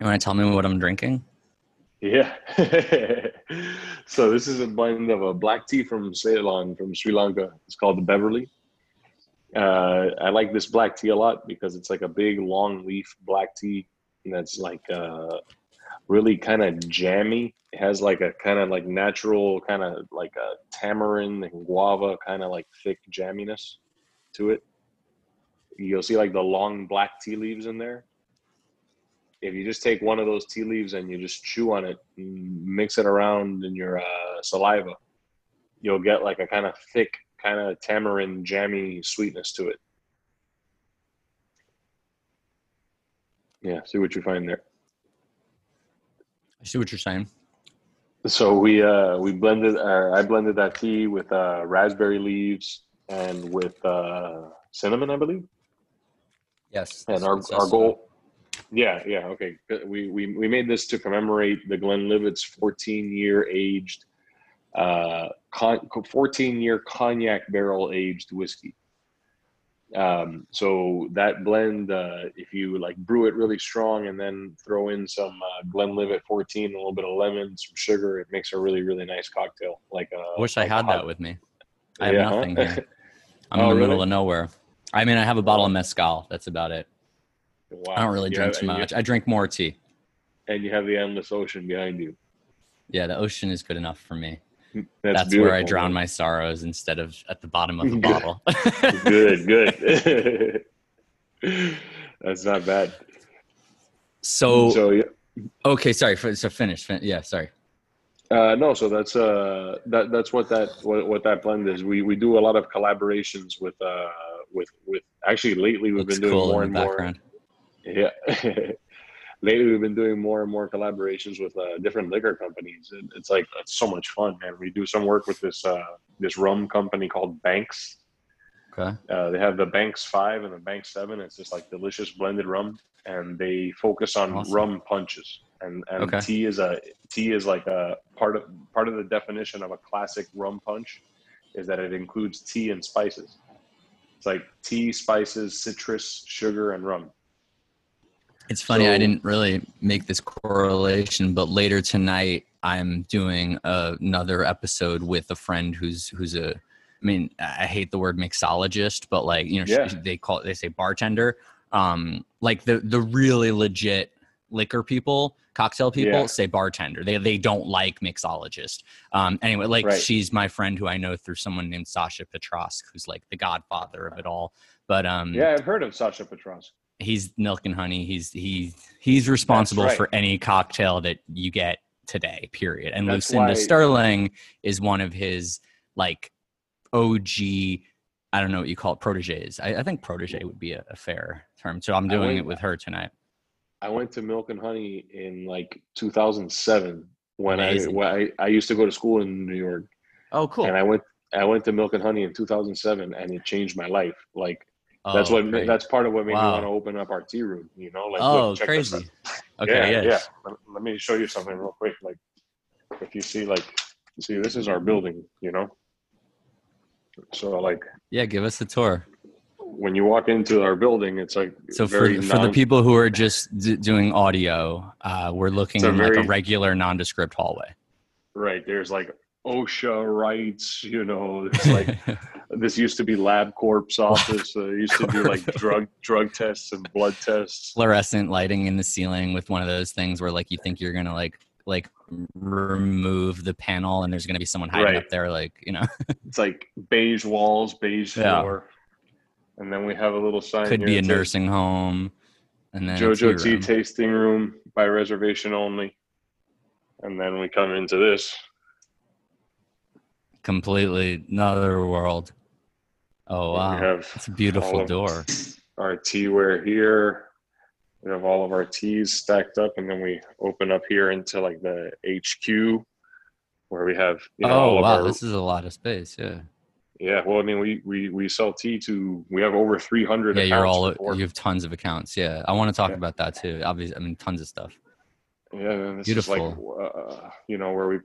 You want to tell me what I'm drinking? Yeah. So this is a blend of a black tea from Ceylon, from Sri Lanka. It's called the Beverly. I like this black tea a lot because it's like a big, long leaf black tea. And that's like really kind of jammy. It has like a kind of like natural, kind of like a tamarind and guava kind of like thick jamminess to it. You'll see like the long black tea leaves in there. If you just take one of those tea leaves and you just chew on it, and mix it around in your saliva, you'll get like a kind of thick, kind of tamarind jammy sweetness to it. Yeah, see what you find there. I see what you're saying. So we blended, I blended that tea with raspberry leaves and with cinnamon, I believe. Yes. And our goal. Yeah, yeah, okay. We made this to commemorate the Glenlivet's 14-year aged, 14-year cognac barrel aged whiskey. So that blend, if you like brew it really strong and then throw in some Glenlivet 14, a little bit of lemon, some sugar, it makes a really, really nice cocktail. Like I wish I had that with me. I have nothing here. I'm in the middle of nowhere. I mean, I have a bottle of mezcal. That's about it. Wow. I don't really drink too much. I drink more tea. And you have the endless ocean behind you. Yeah, the ocean is good enough for me. That's where I drown my sorrows instead of at the bottom of the bottle. Good, good. That's not bad. So yeah. Okay, sorry. So finish. Yeah, sorry. No, so that's what that blend is. We do a lot of collaborations with actually lately we've been doing more and more. Yeah. Lately, we've been doing more and more collaborations with different liquor companies. It's like it's so much fun, man. We do some work with this rum company called Banks. Okay. They have the Banks 5 and the Banks 7. It's just like delicious blended rum, and they focus on rum punches. And okay. Tea is like a part of the definition of a classic rum punch is that it includes tea and spices. It's like tea, spices, citrus, sugar, and rum. It's funny, I didn't really make this correlation, but later tonight I'm doing another episode with a friend who's a, I mean, I hate the word mixologist, but like, you know, yeah. they say bartender, like the really legit liquor people, cocktail people say bartender. They don't like mixologist. Anyway, like she's my friend who I know through someone named Sasha Petraske, who's like the godfather of it all. But yeah, I've heard of Sasha Petraske. He's Milk and Honey. He's responsible for any cocktail that you get today, period. And that's Lucinda Sterling is one of his like OG, I don't know what you call it, proteges. I think protege would be a fair term. So I'm doing it with her tonight. I went to Milk and Honey in like 2007 when I used to go to school in New York. Oh, cool. And I went to Milk and Honey in 2007 and it changed my life. Like, that's that's part of what made me want to open up our tea room, you know, like, look, check crazy. This out. Okay. Yeah, yes. Yeah. Let me show you something real quick. Like if you see, this is our building, you know? So like, yeah, give us a tour. When you walk into our building, it's like, so for the people who are just doing audio, we're looking in like a regular nondescript hallway. Right. There's like OSHA rights, you know, it's like, this used to be LabCorp's office. It used to do like drug tests and blood tests. Fluorescent lighting in the ceiling with one of those things where like you think you're gonna like remove the panel and there's gonna be someone hiding up there, like, you know. It's like beige walls, beige floor, and then we have a little sign. Could be a nursing home, and then JoJo Tea tasting room by reservation only. And then we come into this completely another world. Oh, wow. It's a beautiful door. Our teaware here. We have all of our teas stacked up, and then we open up here into like the HQ where we have, you know, this is a lot of space. Yeah. Yeah. Well, I mean, we sell tea we have over 300 accounts. Yeah, you have tons of accounts. Yeah. I want to talk about that too. Obviously, I mean, tons of stuff. Yeah. And this beautiful. Is like, you know, where we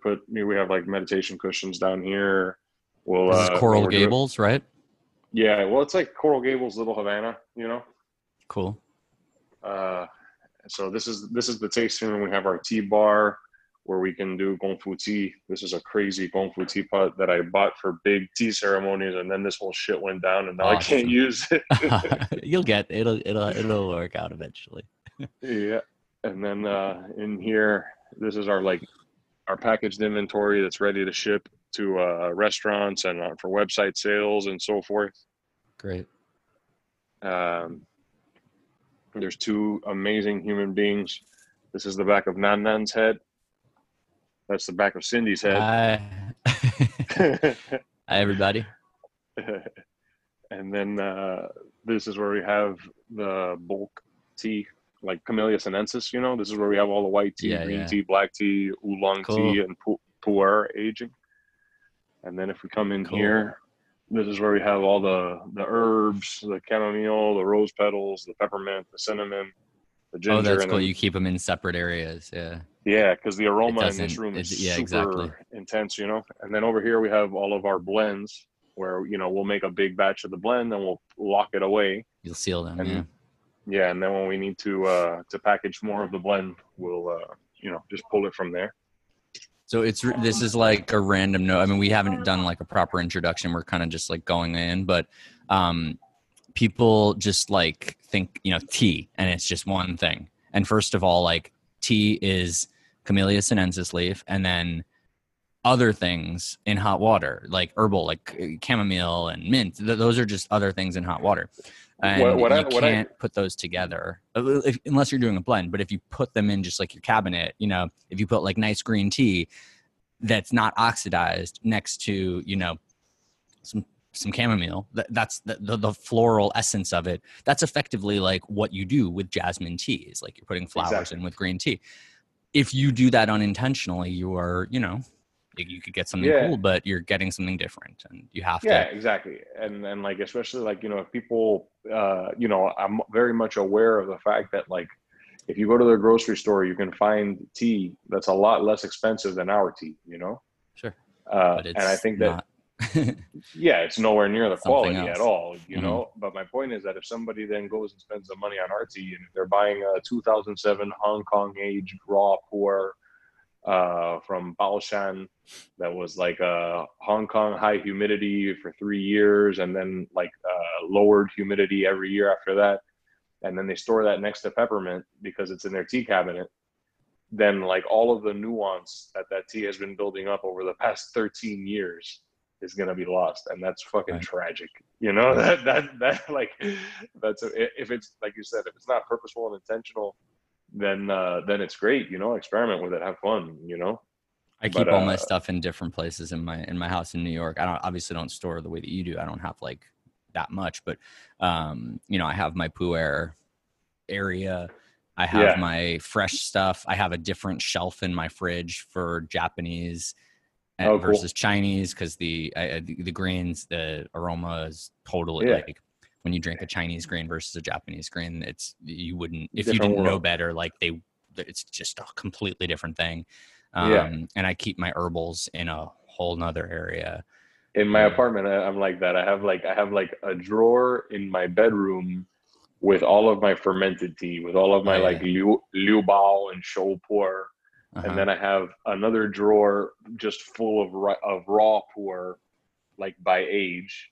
have like meditation cushions down here. Well, this is Coral Gables, right? Yeah, well, it's like Coral Gables, Little Havana, you know? Cool. And so this is the tasting room. We have our tea bar where we can do Gongfu tea. This is a crazy Gongfu teapot that I bought for big tea ceremonies, and then this whole shit went down, and now awesome. I can't use it. You'll get it'll work out eventually. Yeah, and then in here, this is our packaged inventory that's ready to ship to restaurants and for website sales and so forth. Great. There's two amazing human beings. This is the back of Nan Nan's head. That's the back of Cindy's head. Hi, everybody. And then this is where we have the bulk tea, like Camellia sinensis, you know? This is where we have all the white tea, green tea, black tea, oolong tea, and pu'er aging. And then if we come in here, this is where we have all the herbs, the chamomile, the rose petals, the peppermint, the cinnamon, the ginger. Oh, that's cool. You keep them in separate areas, yeah. Yeah, because the aroma in this room is super intense, you know? And then over here we have all of our blends where, you know, we'll make a big batch of the blend and we'll lock it away. You'll seal them, and, yeah, and then when we need to package more of the blend, we'll, you know, just pull it from there. So this is like a random note. I mean, we haven't done like a proper introduction. We're kind of just like going in, but people just like think, you know, tea, and it's just one thing. And first of all, like tea is Camellia sinensis leaf, and then other things in hot water, like herbal, like chamomile and mint. Those are just other things in hot water. And you can't put those together unless you're doing a blend. But if you put them in just like your cabinet, you know, if you put like nice green tea that's not oxidized next to, you know, some chamomile, that's the floral essence of it. That's effectively like what you do with jasmine tea, is like you're putting flowers in with green tea. If you do that unintentionally, you are, you know, you could get something cool, but you're getting something different, and you have to. Yeah, exactly. And like, especially like, you know, if people, you know, I'm very much aware of the fact that like, if you go to the grocery store, you can find tea that's a lot less expensive than our tea, you know? Sure. And I think that, yeah, it's nowhere near the quality at all, you know? But my point is that if somebody then goes and spends the money on our tea, and if they're buying a 2007 Hong Kong aged raw pour, from Baozhong, that was like a Hong Kong high humidity for 3 years, and then like lowered humidity every year after that, and then they store that next to peppermint because it's in their tea cabinet, then like all of the nuance that tea has been building up over the past 13 years is going to be lost, and that's fucking tragic, you know? That like, that's if it's like you said, if it's not purposeful and intentional, then it's great, you know, experiment with it, have fun, you know. I keep all my stuff in different places in my house in New York. I obviously don't store the way that you do. I don't have like that much, but you know, I have my pu'er area. I have my fresh stuff. I have a different shelf in my fridge for Japanese versus Chinese, because the grains, the aroma is totally like, when you drink a Chinese grain versus a Japanese grain, you wouldn't know better, like it's just a completely different thing. And I keep my herbals in a whole nother area. In my apartment, I'm like that. I have like a drawer in my bedroom with all of my fermented tea, with all of my like liu bao and shou pu'er. And then I have another drawer just full of raw pu'er, like by age.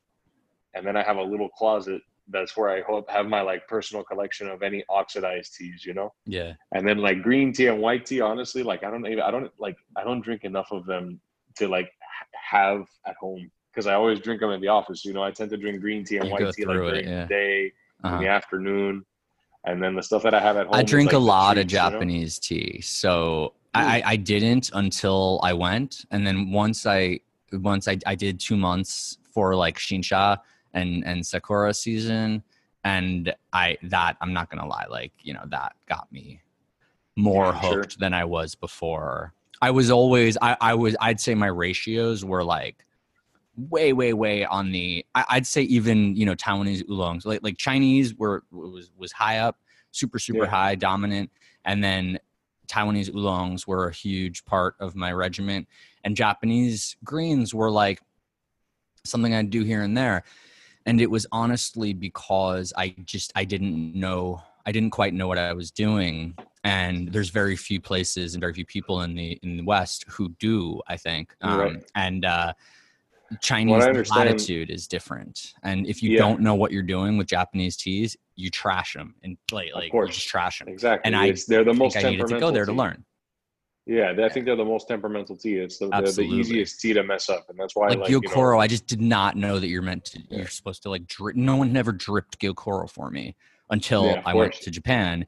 And then I have a little closet that's where I have my like personal collection of any oxidized teas, you know? Yeah. And then like green tea and white tea, honestly, like I don't drink enough of them to like have at home, because I always drink them in the office. You know, I tend to drink green tea and white tea like during the day, in the afternoon. And then the stuff that I have at home. I drink a lot of Japanese tea. So I didn't until I went. And then once I did 2 months for like Shinsha, and Sakura season, and I'm not gonna lie, like, you know, that got me more hooked than I was before. I was always I'd say my ratios were like way on the, I'd say even, you know, Taiwanese oolongs, like Chinese was high up, super high, dominant, and then Taiwanese oolongs were a huge part of my regiment, and Japanese greens were like something I'd do here and there. And it was honestly because I didn't know I didn't quite know what I was doing. And there's very few places and very few people in the West who do, I think. Right. And Chinese latitude is different. And if you don't know what you're doing with Japanese teas, you trash them. And like you just trash them. Exactly. And they're the most temperamental. I needed to go there to learn. Yeah, I think they're the most temperamental tea. It's the easiest tea to mess up, and that's why like Gyokoro. I just did not know that you're supposed to like drip. No one never dripped Gyokoro for me until I went to Japan,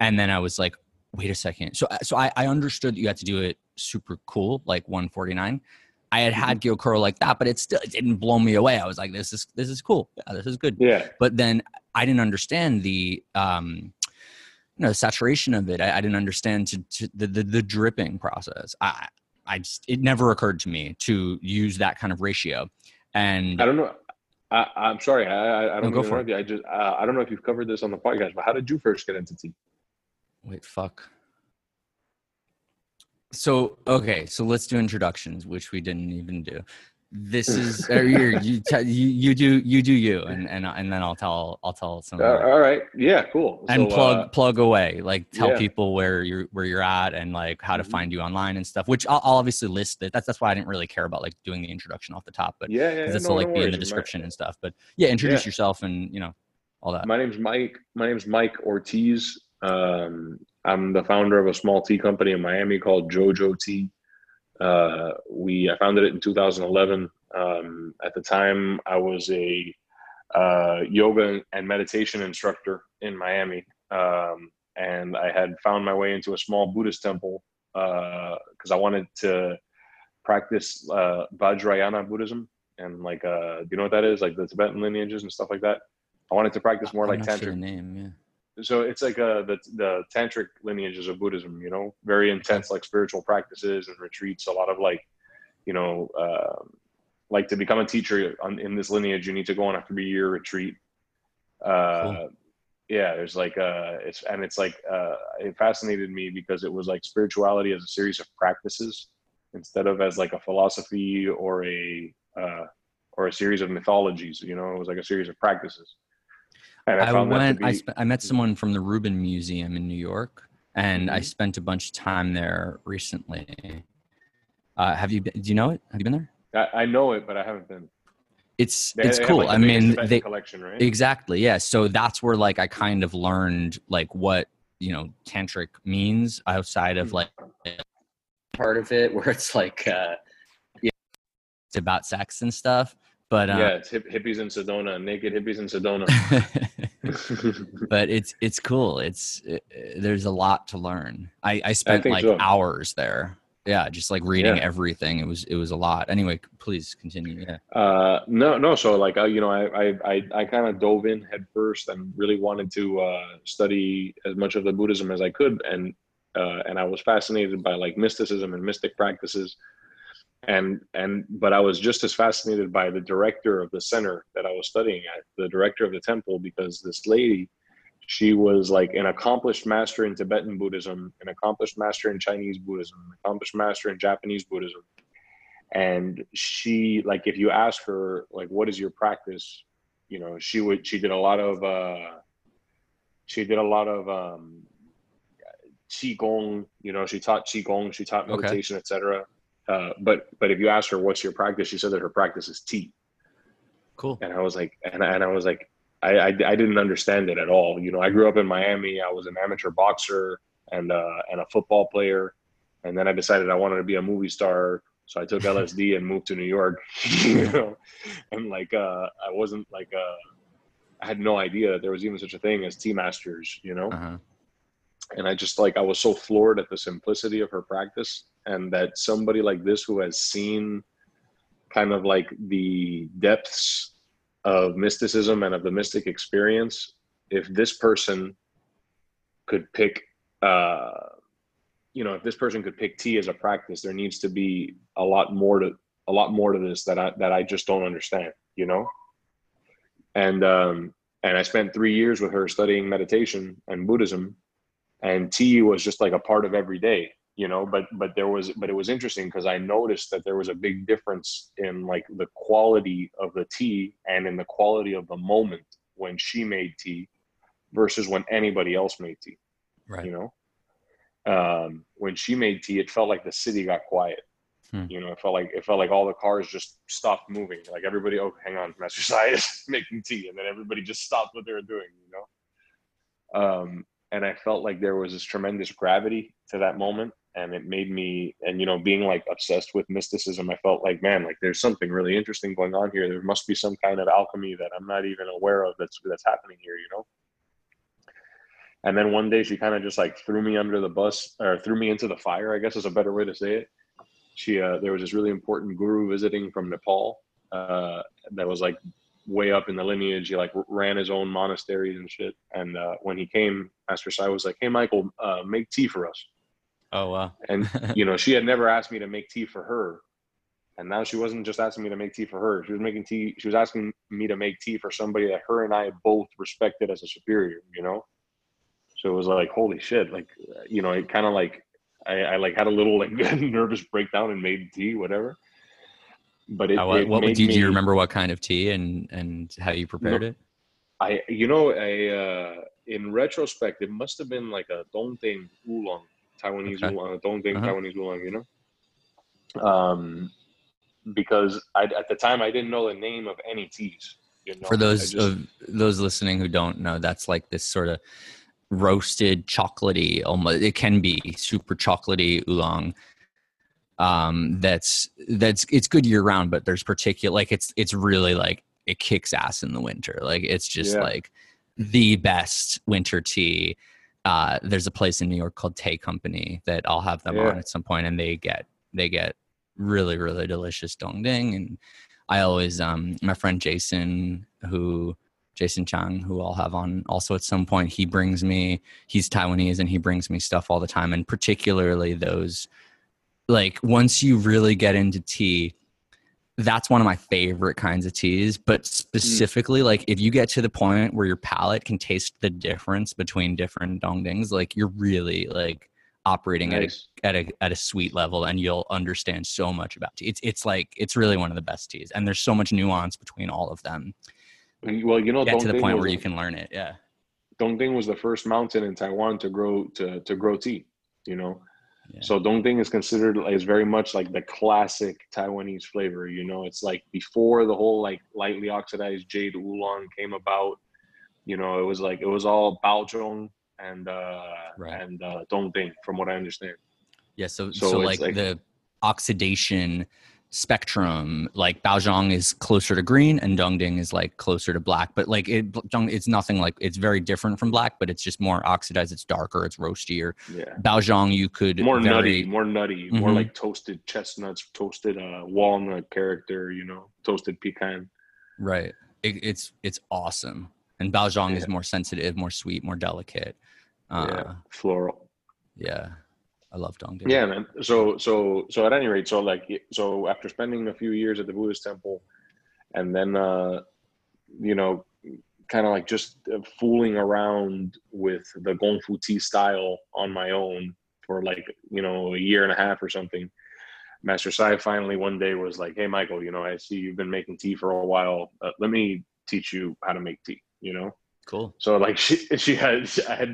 and then I was like, wait a second. So I understood that you had to do it super cool, like 149. I had Gyokoro like that, but it didn't blow me away. I was like, this is cool. Yeah, this is good. Yeah. But then I didn't understand the the saturation of it. I didn't understand the dripping process. It never occurred to me to use that kind of ratio. And I don't know. I'm sorry. I don't know. I don't know if you've covered this on the podcast, but how did you first get into tea? Wait, fuck. So, okay. So let's do introductions, which we didn't even do. This is you do you and then I'll tell something. All right, yeah, cool. And so, plug away, like tell people where you're at and like how to find you online and stuff. Which I'll obviously list it. That's why I didn't really care about like doing the introduction off the top, but this will be in the description and stuff. But introduce yourself and all that. My name's Mike Ortiz. I'm the founder of a small tea company in Miami called JoJo Tea. I founded it in 2011. At the time I was a yoga and meditation instructor in Miami. And I had found my way into a small Buddhist temple because I wanted to practice Vajrayana Buddhism. And like, do you know what that is? Like the Tibetan lineages and stuff like that. I wanted to practice more like Tantric. So it's like the tantric lineages of Buddhism, very intense, like spiritual practices and retreats. A lot of like, like to become a teacher in this lineage, you need to go on a 3-year retreat. Cool. Yeah, there's like, it fascinated me because it was like spirituality as a series of practices instead of as like a philosophy or a series of mythologies, it was like a series of practices. And I met someone from the Rubin Museum in New York, and I spent a bunch of time there recently. Do you know it? Have you been there? I know it, but I haven't been. It's cool. Like the collection, right? Exactly. Yeah. So that's where like I kind of learned like what, tantric means outside of like part of it where it's like, it's about sex and stuff. But, it's hippies in Sedona, naked hippies in Sedona. But it's cool. There's a lot to learn. I spent hours there. Yeah, just like reading everything. It was a lot. Anyway, please continue. Yeah. No. So like I kind of dove in head first and really wanted to study as much of the Buddhism as I could, and I was fascinated by like mysticism and mystic practices. But I was just as fascinated by the director of the center that I was studying at, the director of the temple, because this lady, she was like an accomplished master in Tibetan Buddhism, an accomplished master in Chinese Buddhism, an accomplished master in Japanese Buddhism. And she, like, if you ask her, like, what is your practice? She did a lot of Qigong, she taught Qigong, she taught meditation, etc. But if you ask her what's your practice, she said that her practice is tea. Cool. And I was like, I didn't understand it at all. I grew up in Miami. I was an amateur boxer and a football player, and then I decided I wanted to be a movie star. So I took LSD and moved to New York. And like I wasn't like I had no idea that there was even such a thing as tea masters. And I just like I was so floored at the simplicity of her practice. And that somebody like this who has seen kind of like the depths of mysticism and of the mystic experience, if this person could pick tea as a practice, there needs to be a lot more to this that I just don't understand, And I spent 3 years with her studying meditation and Buddhism, and tea was just like a part of every day. But it was interesting because I noticed that there was a big difference in like the quality of the tea and in the quality of the moment when she made tea versus when anybody else made tea. Right. You know, when she made tea, it felt like the city got quiet. Hmm. You know, it felt like all the cars just stopped moving. Like everybody, oh, hang on, Master Sai is making tea, and then everybody just stopped what they were doing. You know, and I felt like there was this tremendous gravity to that moment, and it made me, and you know, being like obsessed with mysticism, I felt like, man, like there's something really interesting going on here. There must be some kind of alchemy that I'm not even aware of that's happening here. You know. And then one day she kind of just like threw me under the bus, or threw me into the fire, I guess is a better way to say it. She, there was this really important guru visiting from Nepal that was like way up in the lineage. He like ran his own monasteries and shit. And when he came, Master Sai was like, hey, Michael, make tea for us. Oh, wow. And, you know, she had never asked me to make tea for her. And now she wasn't just asking me to make tea for her. She was making tea. She was asking me to make tea for somebody that her and I both respected as a superior, you know? So it was like, holy shit, like, you know, it kind of like, I like had a little like nervous breakdown and made tea, whatever. But it, do you remember what kind of tea and how you prepared it? In retrospect, it must have been like a Dongting oolong, Taiwanese oolong, a Dongting Taiwanese oolong, you know? Because at the time I didn't know the name of any teas. You know? For those listening who don't know, that's like this sort of roasted chocolatey, almost, it can be super chocolatey oolong. That's it's good year round, but there's particular, like it's really like it kicks ass in the winter. Like it's just like the best winter tea. There's a place in New York called Tea Company that I'll have them on at some point, and they get really, really delicious Dongting. And I always my friend Jason Chang, who I'll have on also at some point, he's Taiwanese and he brings me stuff all the time. And particularly those, like once you really get into tea, that's one of my favorite kinds of teas. But specifically, like if you get to the point where your palate can taste the difference between different Dongtings, like you're really like operating at a sweet level, and you'll understand so much about tea. It's really one of the best teas. And there's so much nuance between all of them. Well, you know, get to the point where you can learn it. Yeah, Dongting was the first mountain in Taiwan to grow to grow tea. You know, so Dongting is considered is very much like the classic Taiwanese flavor. You know, it's like before the whole like lightly oxidized jade oolong came about. You know, it was all Baozhong and Dongting, from what I understand. Yeah, so like the oxidation spectrum, like Baozhong is closer to green and Dongting is like closer to black, but like it's nothing like, it's very different from black, but it's just more oxidized, it's darker, it's roastier. Baozhong, you could more nutty, more like toasted chestnuts, toasted walnut character, you know, toasted pecan, right? It's awesome. And Baozhong is more sensitive, more sweet, more delicate, floral. I love Dongting. Yeah, man. So at any rate, so after spending a few years at the Buddhist temple, and then you know, kind of like just fooling around with the Gongfu tea style on my own for like, you know, a year and a half or something, Master Sai finally one day was like, "Hey, Michael, you know, I see you've been making tea for a while. Let me teach you how to make tea." You know. Cool. So like I had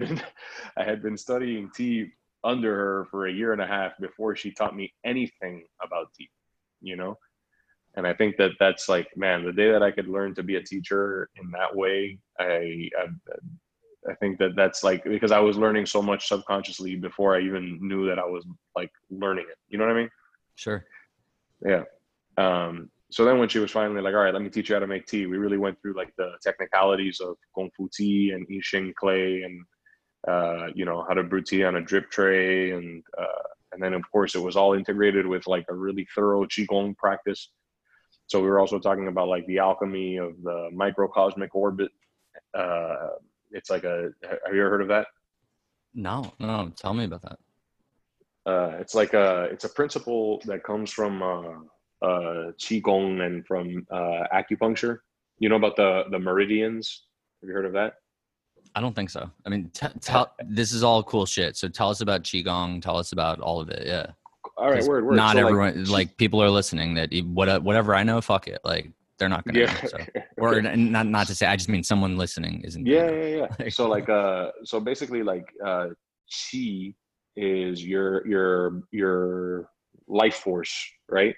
been studying tea under her for a year and a half before she taught me anything about tea, you know? And I think that's like, man, the day that I could learn to be a teacher in that way, I think that's like, because I was learning so much subconsciously before I even knew that I was like learning it. You know what I mean? Sure. Yeah. So then when she was finally like, all right, let me teach you how to make tea, we really went through like the technicalities of Gongfu tea and Yixing clay and you know, how to brew tea on a drip tray, and then of course it was all integrated with like a really thorough Qigong practice. So we were also talking about like the alchemy of the microcosmic orbit. It's like have you ever heard of that? No, tell me about that. It's like it's a principle that comes from Qigong and from acupuncture. You know about the meridians? Have you heard of that? I don't think so. I mean, this is all cool shit. So tell us about Qigong. Tell us about all of it. Yeah. All right. Word. Not so everyone, like people are listening that whatever I know, fuck it. Like they're not gonna know, so. Or not to say, I just mean someone listening isn't so basically qi is your life force, right?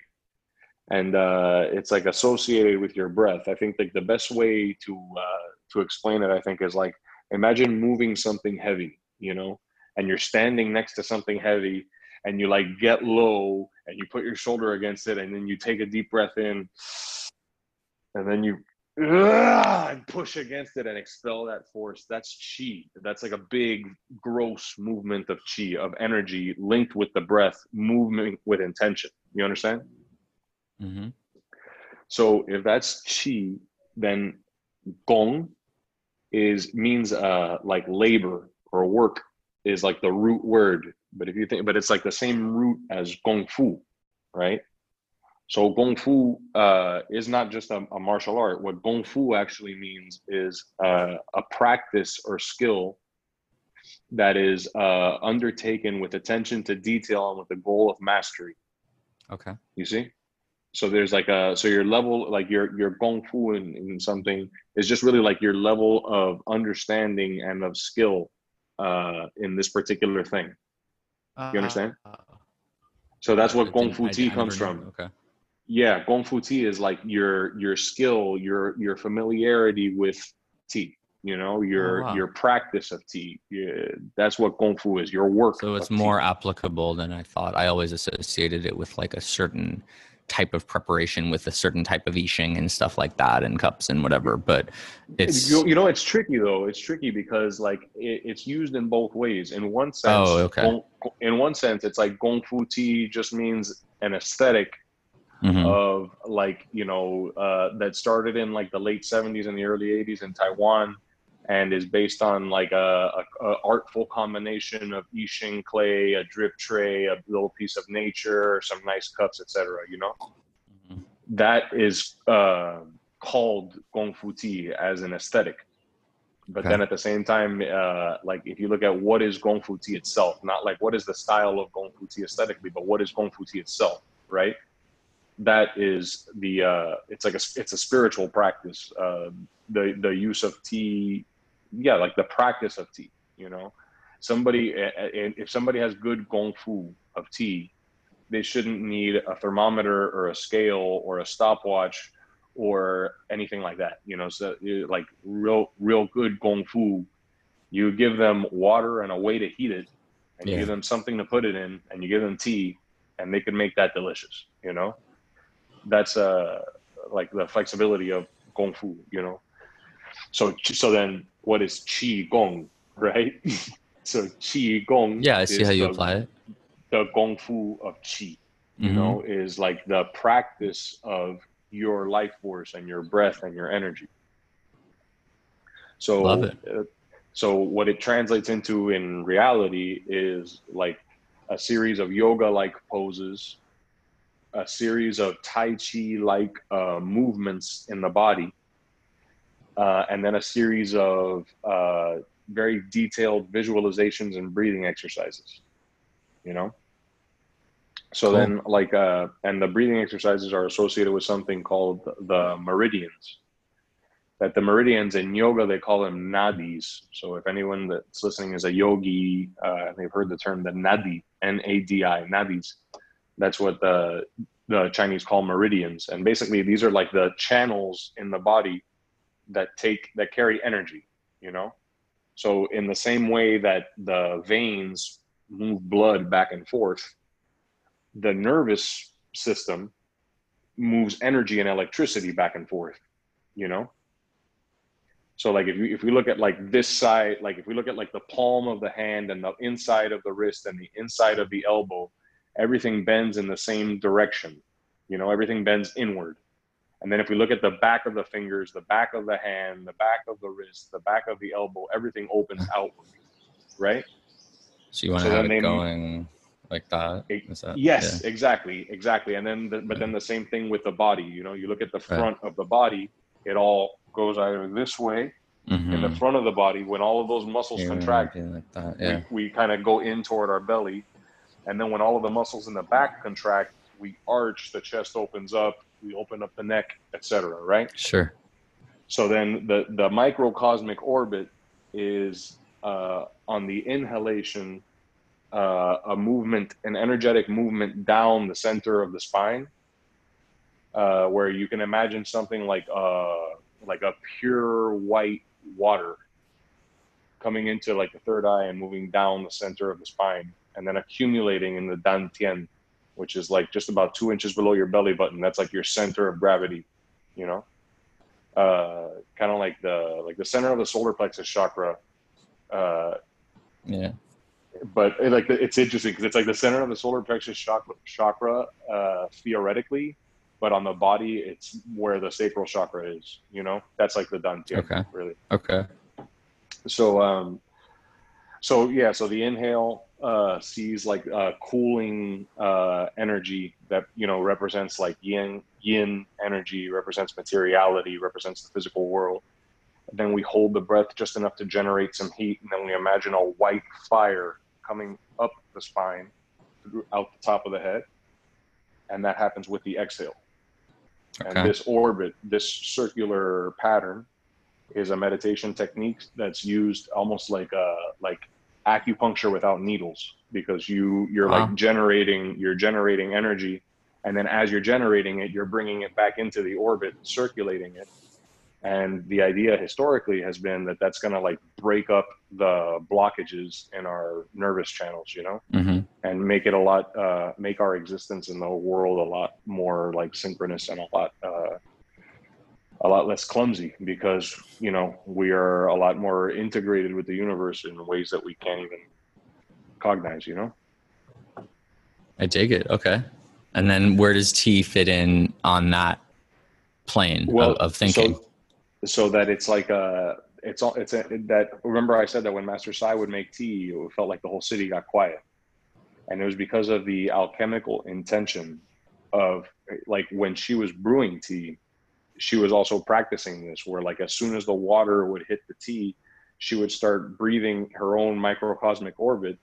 And it's like associated with your breath. I think like the best way to explain it, I think, is like, imagine moving something heavy, you know, and you're standing next to something heavy and you like get low and you put your shoulder against it and then you take a deep breath in and then you and push against it and expel that force. That's qi. That's like a big, gross movement of qi, of energy linked with the breath, movement with intention. You understand? Mm-hmm. So if that's qi, then gong means like labor or work is like the root word. But if you think, but it's like the same root as gongfu, right? So gongfu is not just a martial art. What gongfu actually means is a practice or skill that is undertaken with attention to detail and with the goal of mastery. Okay. You see? So there's like your level, like your gongfu in something is just really like your level of understanding and of skill in this particular thing. You understand? So that's what gongfu tea comes from. Okay. Yeah, gongfu tea is like your skill, your familiarity with tea. You know, your practice of tea. Yeah, that's what gongfu is. Your work. So it's more applicable than I thought. I always associated it with like a certain type of preparation with a certain type of yixing and stuff like that and cups and whatever, but it's, you know, it's tricky though. It's tricky because like it's used in both ways. In one sense, in one sense, it's like gongfu tea just means an aesthetic of like, you know, that started in like the late 70s and the early 80s in Taiwan and is based on like a artful combination of yixing clay, a drip tray, a little piece of nature, some nice cups, etc. You know, that is called gongfu tea as an aesthetic. But then at the same time, like if you look at what is gongfu tea itself, not like what is the style of gongfu tea aesthetically, but what is gongfu tea itself, right? That is the it's a spiritual practice. The use of tea. Yeah, like the practice of tea, you know, if somebody has good gongfu of tea, they shouldn't need a thermometer or a scale or a stopwatch or anything like that. You know, so like real good gongfu, you give them water and a way to heat it, and you give them something to put it in, and you give them tea, and they can make that delicious. You know, that's like the flexibility of gongfu, you know. So then what is qigong, right? So qigong, yeah, I see how you apply it. The gongfu of qi, you know, is like the practice of your life force and your breath and your energy. So love it. So what it translates into in reality is like a series of yoga like poses, a series of tai chi like movements in the body, and then a series of very detailed visualizations and breathing exercises, you know? So then like, and the breathing exercises are associated with something called the meridians. That the meridians in yoga, they call them nadis. So if anyone that's listening is a yogi, they've heard the term the nadi, N-A-D-I, nadis. That's what the Chinese call meridians. And basically these are like the channels in the body that carry energy, you know? So in the same way that the veins move blood back and forth, the nervous system moves energy and electricity back and forth, you know? So like if we look at like this side, like if we look at like the palm of the hand and the inside of the wrist and the inside of the elbow, everything bends in the same direction, you know, everything bends inward. And then if we look at the back of the fingers, the back of the hand, the back of the wrist, the back of the elbow, everything opens outward, right? So you want to have it going like that? Yes, exactly. And then, but then the same thing with the body, you know, you look at the front of the body, it all goes either this way in the front of the body. When all of those muscles contract, like that. Yeah. We kind of go in toward our belly. And then when all of the muscles in the back contract, we arch, the chest opens up, we open up the neck, etc., right? Sure. So then the microcosmic orbit is on the inhalation, a movement, an energetic movement down the center of the spine, where you can imagine something like a pure white water coming into like the third eye and moving down the center of the spine and then accumulating in the Dantian, which is like just about 2 inches below your belly button. That's like your center of gravity, you know, kind of like the center of the solar plexus chakra. Yeah. But it, like, it's interesting because it's like the center of the solar plexus chakra, theoretically, but on the body, it's where the sacral chakra is, you know, that's like the Dantian. Okay. Really. Okay. So, yeah, so the inhale, sees like cooling energy that, you know, represents like yin energy, represents materiality, represents the physical world. And then we hold the breath just enough to generate some heat. And then we imagine a white fire coming up the spine out the top of the head. And that happens with the exhale. Okay. And this orbit, this circular pattern, is a meditation technique that's used almost like acupuncture without needles, because you're wow. Like generating energy, and then as you're generating it, you're bringing it back into the orbit, circulating it. And the idea historically has been that that's going to like break up the blockages in our nervous channels, you know, mm-hmm. and make it a lot, make our existence in the world a lot more like synchronous and a lot less clumsy, because, you know, we are a lot more integrated with the universe in ways that we can't even cognize, you know? I dig it. Okay. And then where does tea fit in on that plane of thinking? So that it's like remember I said that when Master Sai would make tea, it felt like the whole city got quiet. And it was because of the alchemical intention of like when she was brewing tea, she was also practicing this where like as soon as the water would hit the tea, she would start breathing her own microcosmic orbit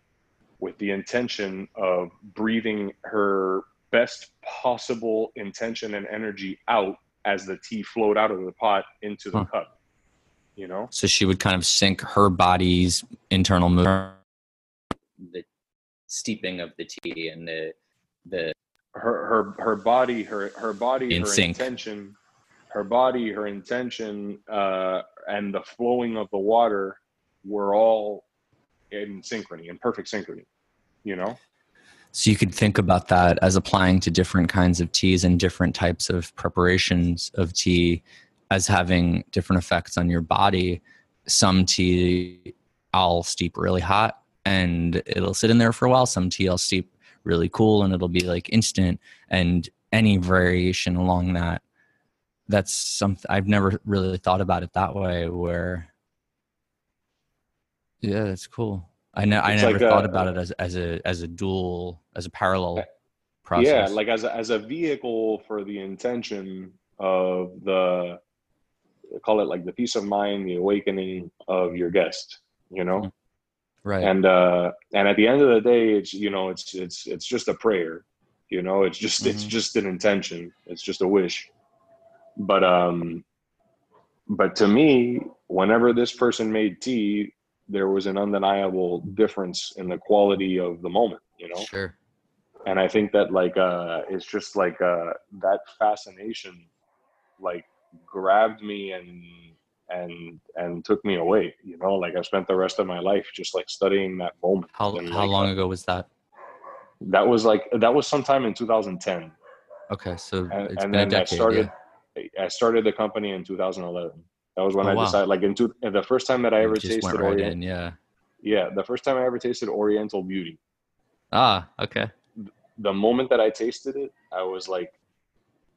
with the intention of breathing her best possible intention and energy out as the tea flowed out of the pot into the cup, you know? So she would kind of sync her body's internal movement, the steeping of the tea and her body, her intention, and the flowing of the water were all in synchrony, in perfect synchrony, you know? So you could think about that as applying to different kinds of teas and different types of preparations of tea as having different effects on your body. Some tea I'll steep really hot and it'll sit in there for a while. Some tea I'll steep really cool and it'll be like instant, and any variation along that. That's something I've never really thought about it that way where. Yeah, that's cool. I never thought about it as a parallel process. Yeah, like as a vehicle for the intention of the, call it like the peace of mind, the awakening of your guest, you know? Right. And at the end of the day, it's, you know, it's just a prayer, you know, it's just, mm-hmm. it's just an intention. It's just a wish. But to me, whenever this person made tea, there was an undeniable difference in the quality of the moment, you know? Sure. And I think that like, it's just like, that fascination, like grabbed me and took me away, you know, like I spent the rest of my life just like studying that moment. How long ago was that? That was sometime in 2010. Okay. So it's been a decade. I started the company in 2011. That was when I decided, like, the first time that I ever tasted Oriental. Yeah. Yeah, the first time I ever tasted Oriental Beauty. Ah, okay. The moment that I tasted it, I was like,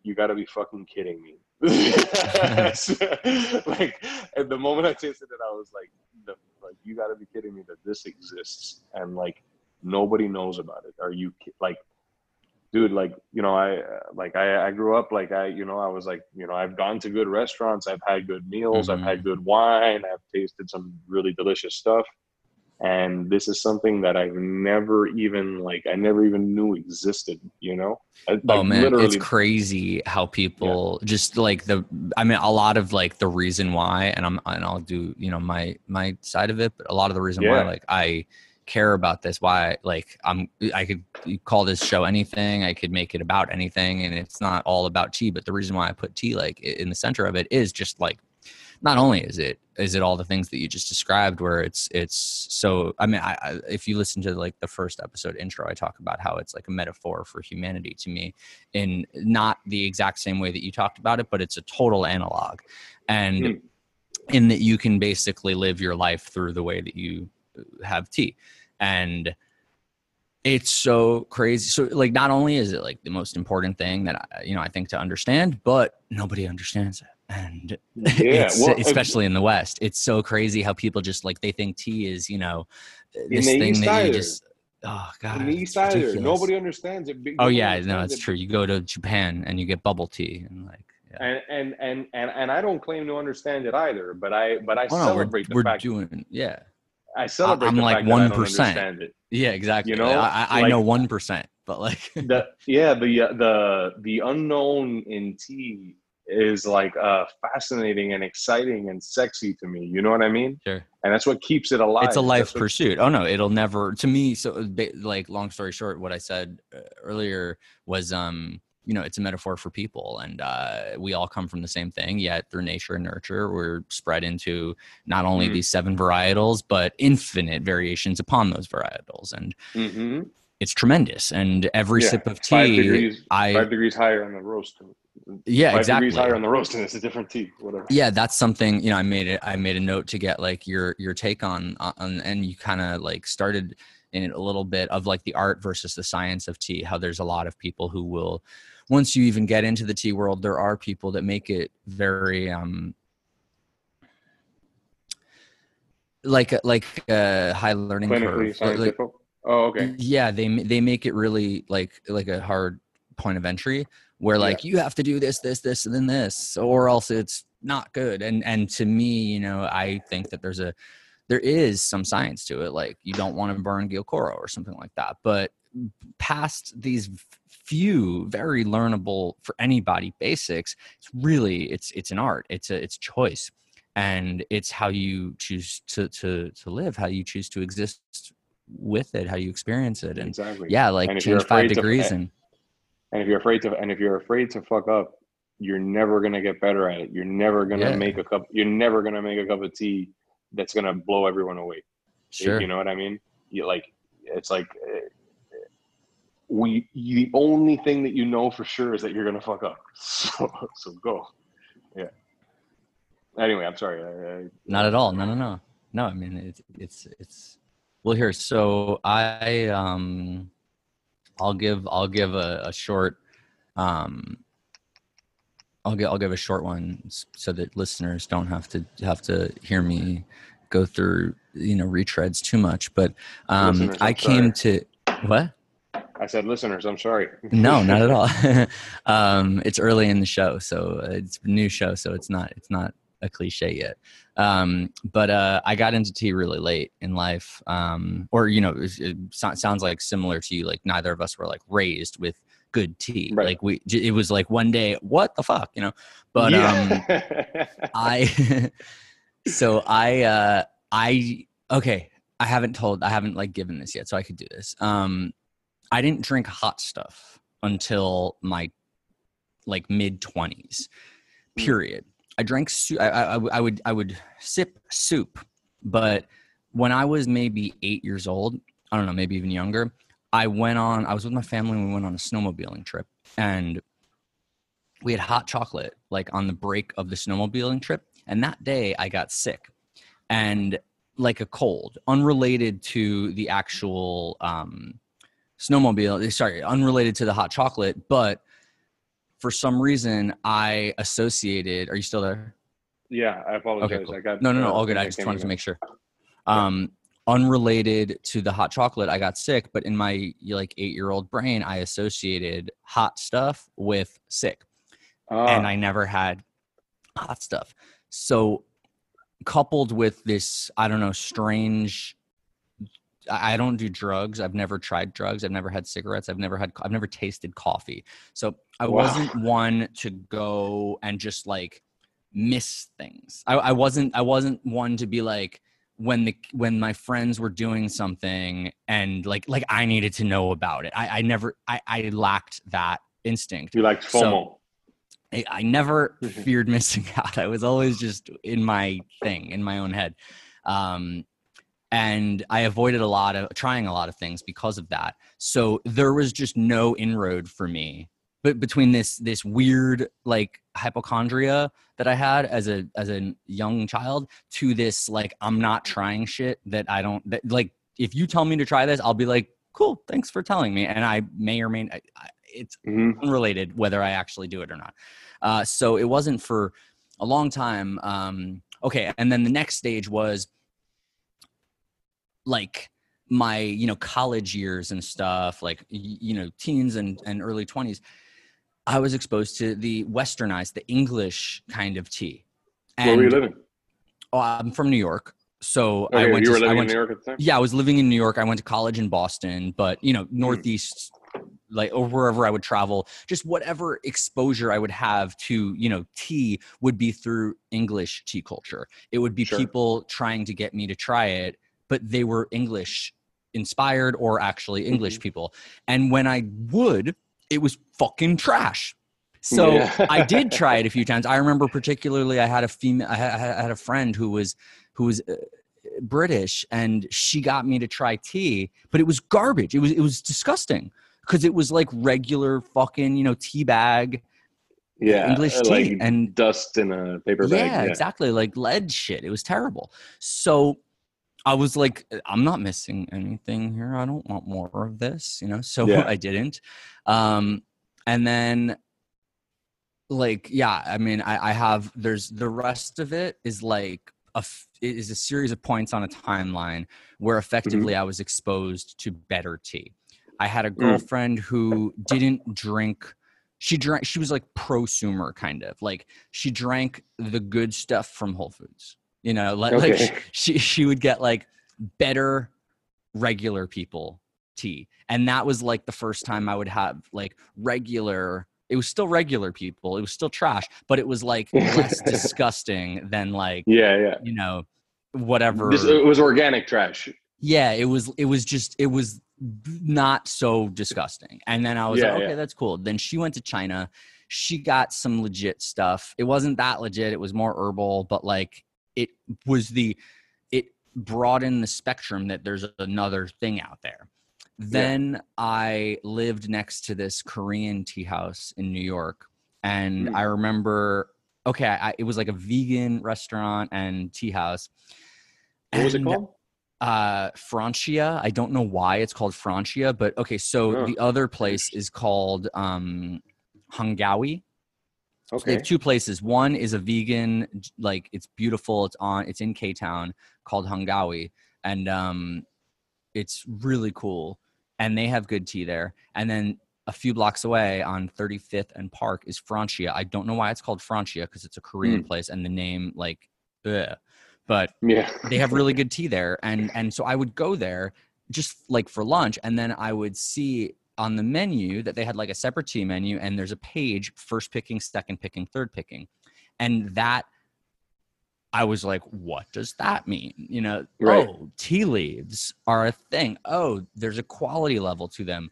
"You got to be fucking kidding me!" Like, at the moment I tasted it, I was like, "You got to be kidding me that this exists," and like nobody knows about it. Are you like? Dude, like, you know, I grew up, like, I was like, you know, I've gone to good restaurants. I've had good meals. Mm-hmm. I've had good wine. I've tasted some really delicious stuff. And this is something that I've never even, like, I never even knew existed, you know? Oh, man, literally. It's crazy how people just, like, a lot of, like, the reason why, and I'll do, you know, my side of it, but a lot of the reason why, like, I care about this, why, like, I could call this show anything, I could make it about anything, and it's not all about tea, but the reason why I put tea, like, in the center of it is just, like, not only is it all the things that you just described, where it's so, I mean, I if you listen to like the first episode intro, I talk about how it's like a metaphor for humanity to me, in not the exact same way that you talked about it, but it's a total analog. And in that you can basically live your life through the way that you have tea. And it's so crazy. So like, not only is it like the most important thing that I think to understand, but nobody understands it. And especially in the West, it's so crazy how people just like, they think tea is, you know, this thing that you just, oh God. In the East Side, nobody understands it. Nobody no, it's true. You go to Japan and you get bubble tea and like, and I don't claim to understand it either, but I celebrate the fact. I celebrate the fact that I don't understand it. Yeah, exactly. You know, I know 1%, but like the unknown in tea is like fascinating and exciting and sexy to me, you know what I mean? Sure. And that's what keeps it alive. It's a life pursuit. Oh no, it'll never, to me. So like, long story short, what I said earlier was you know, it's a metaphor for people, and we all come from the same thing, yet through nature and nurture we're spread into not only these 7 varietals but infinite variations upon those varietals. And it's tremendous. And every sip of tea, 5 degrees, 5 degrees higher on the roast. Yeah, 5 exactly. 5 degrees higher on the roast, and it's a different tea. Whatever. Yeah, that's something. You know, I made a note to get like your take on, and you kind of like started in a little bit of like the art versus the science of tea. How there's a lot of people who will, once you even get into the tea world, there are people that make it very like high learning curve. Like, oh, okay. Yeah, they make it really like a hard point of entry, where like you have to do this and then this, or else it's not good. And to me, you know, I think that there is some science to it. Like, you don't want to burn Gyokoro or something like that, but past these few very learnable for anybody basics, it's really it's an art, it's choice, and it's how you choose to live, how you choose to exist with it, how you experience it. And exactly. Yeah, like, change 5 degrees and if you're afraid to fuck up, you're never gonna get better at it. You're never gonna make a cup of tea that's gonna blow everyone away. Sure. You know what I mean? You like, it's like the only thing that you know for sure is that you're gonna fuck up. So go. Yeah. Anyway, I'm sorry. Not at all. No. No, I mean it's. Well, here, so I I'll give a short I'll give a short one so that listeners don't have to hear me go through, you know, retreads too much. But listeners, I said listeners, I'm sorry. No, not at all. It's early in the show, so it's a new show, so it's not a cliche yet. But I got into tea really late in life. Or, you know, it sounds like similar to you, like neither of us were like raised with good tea. Right. Like it was like one day, what the fuck, you know, but, I haven't like given this yet, so I could do this. I didn't drink hot stuff until my like mid-20s period. I drank soup. I would sip soup, but when I was maybe 8 years old, I don't know, maybe even younger, I was with my family and we went on a snowmobiling trip, and we had hot chocolate like on the break of the snowmobiling trip. And that day I got sick, and like a cold, unrelated to the actual unrelated to the hot chocolate, but for some reason, I associated. Are you still there? Yeah, I apologize. Okay, cool. No, all good. I just wanted to make sure. Unrelated to the hot chocolate, I got sick, but in my like 8-year-old brain, I associated hot stuff with sick, and I never had hot stuff. So, coupled with this, I don't know, strange I don't do drugs. I've never tried drugs. I've never had cigarettes. I've never tasted coffee. So I wasn't one to go and just like miss things. I wasn't one to be like, when my friends were doing something and like I needed to know about it. I lacked that instinct. You lacked FOMO. So, I never feared missing out. I was always just in my thing, in my own head. And I avoided a lot of things because of that. So there was just no inroad for me. But between this weird like hypochondria that I had as a young child to this, like, I'm not trying shit like, if you tell me to try this, I'll be like, cool, thanks for telling me. And I may or may not. It's unrelated whether I actually do it or not. So it wasn't for a long time. Okay. And then the next stage was like my, college years and stuff, like, teens and early 20s, I was exposed to the westernized, the English kind of tea. And, where were you living? Oh, I'm from New York. So okay, I went to New York at the time? Yeah, I was living in New York. I went to college in Boston, but Northeast, like, or wherever I would travel, just whatever exposure I would have to, tea would be through English tea culture. It would be people trying to get me to try it, but they were English inspired or actually English people. And when I would, it was fucking trash. So I did try it a few times. I remember particularly, I had a friend who was British, and she got me to try tea, but it was garbage. It was disgusting. Because it was like regular fucking, tea bag, English tea, like, and dust in a paper bag. Yeah, exactly, like lead shit. It was terrible. So I was like, I'm not missing anything here. I don't want more of this, So I didn't. And then, like, I mean, I have. There's the rest of it is like a series of points on a timeline where effectively I was exposed to better tea. I had a girlfriend who didn't drink. She was like prosumer kind of, like she drank the good stuff from Whole Foods, like she would get like better regular people tea. And that was like the first time I would have like regular, it was still regular people. It was still trash, but it was like less disgusting than like, whatever. It was organic trash. Yeah. It was not so disgusting. And then I was like, okay, that's cool. Then she went to China. She got some legit stuff. It wasn't that legit. It was more herbal, but like it broadened the spectrum that there's another thing out there. Then I lived next to this Korean tea house in New York. And I remember, it was like a vegan restaurant and tea house. What was it called? Francia. I don't know why it's called Francia, but the other place is called Hangawi. Okay. So they have two places. One is a vegan, like, it's beautiful. It's in K-Town, called Hangawi, and it's really cool. And they have good tea there. And then a few blocks away on 35th and Park is Francia. I don't know why it's called Francia because it's a Korean place, and the name, like, ugh. But they have really good tea there. And so I would go there just like for lunch. And then I would see on the menu that they had like a separate tea menu, and there's a page, first picking, second picking, third picking. And that, I was like, what does that mean? Right. Oh, tea leaves are a thing. Oh, there's a quality level to them.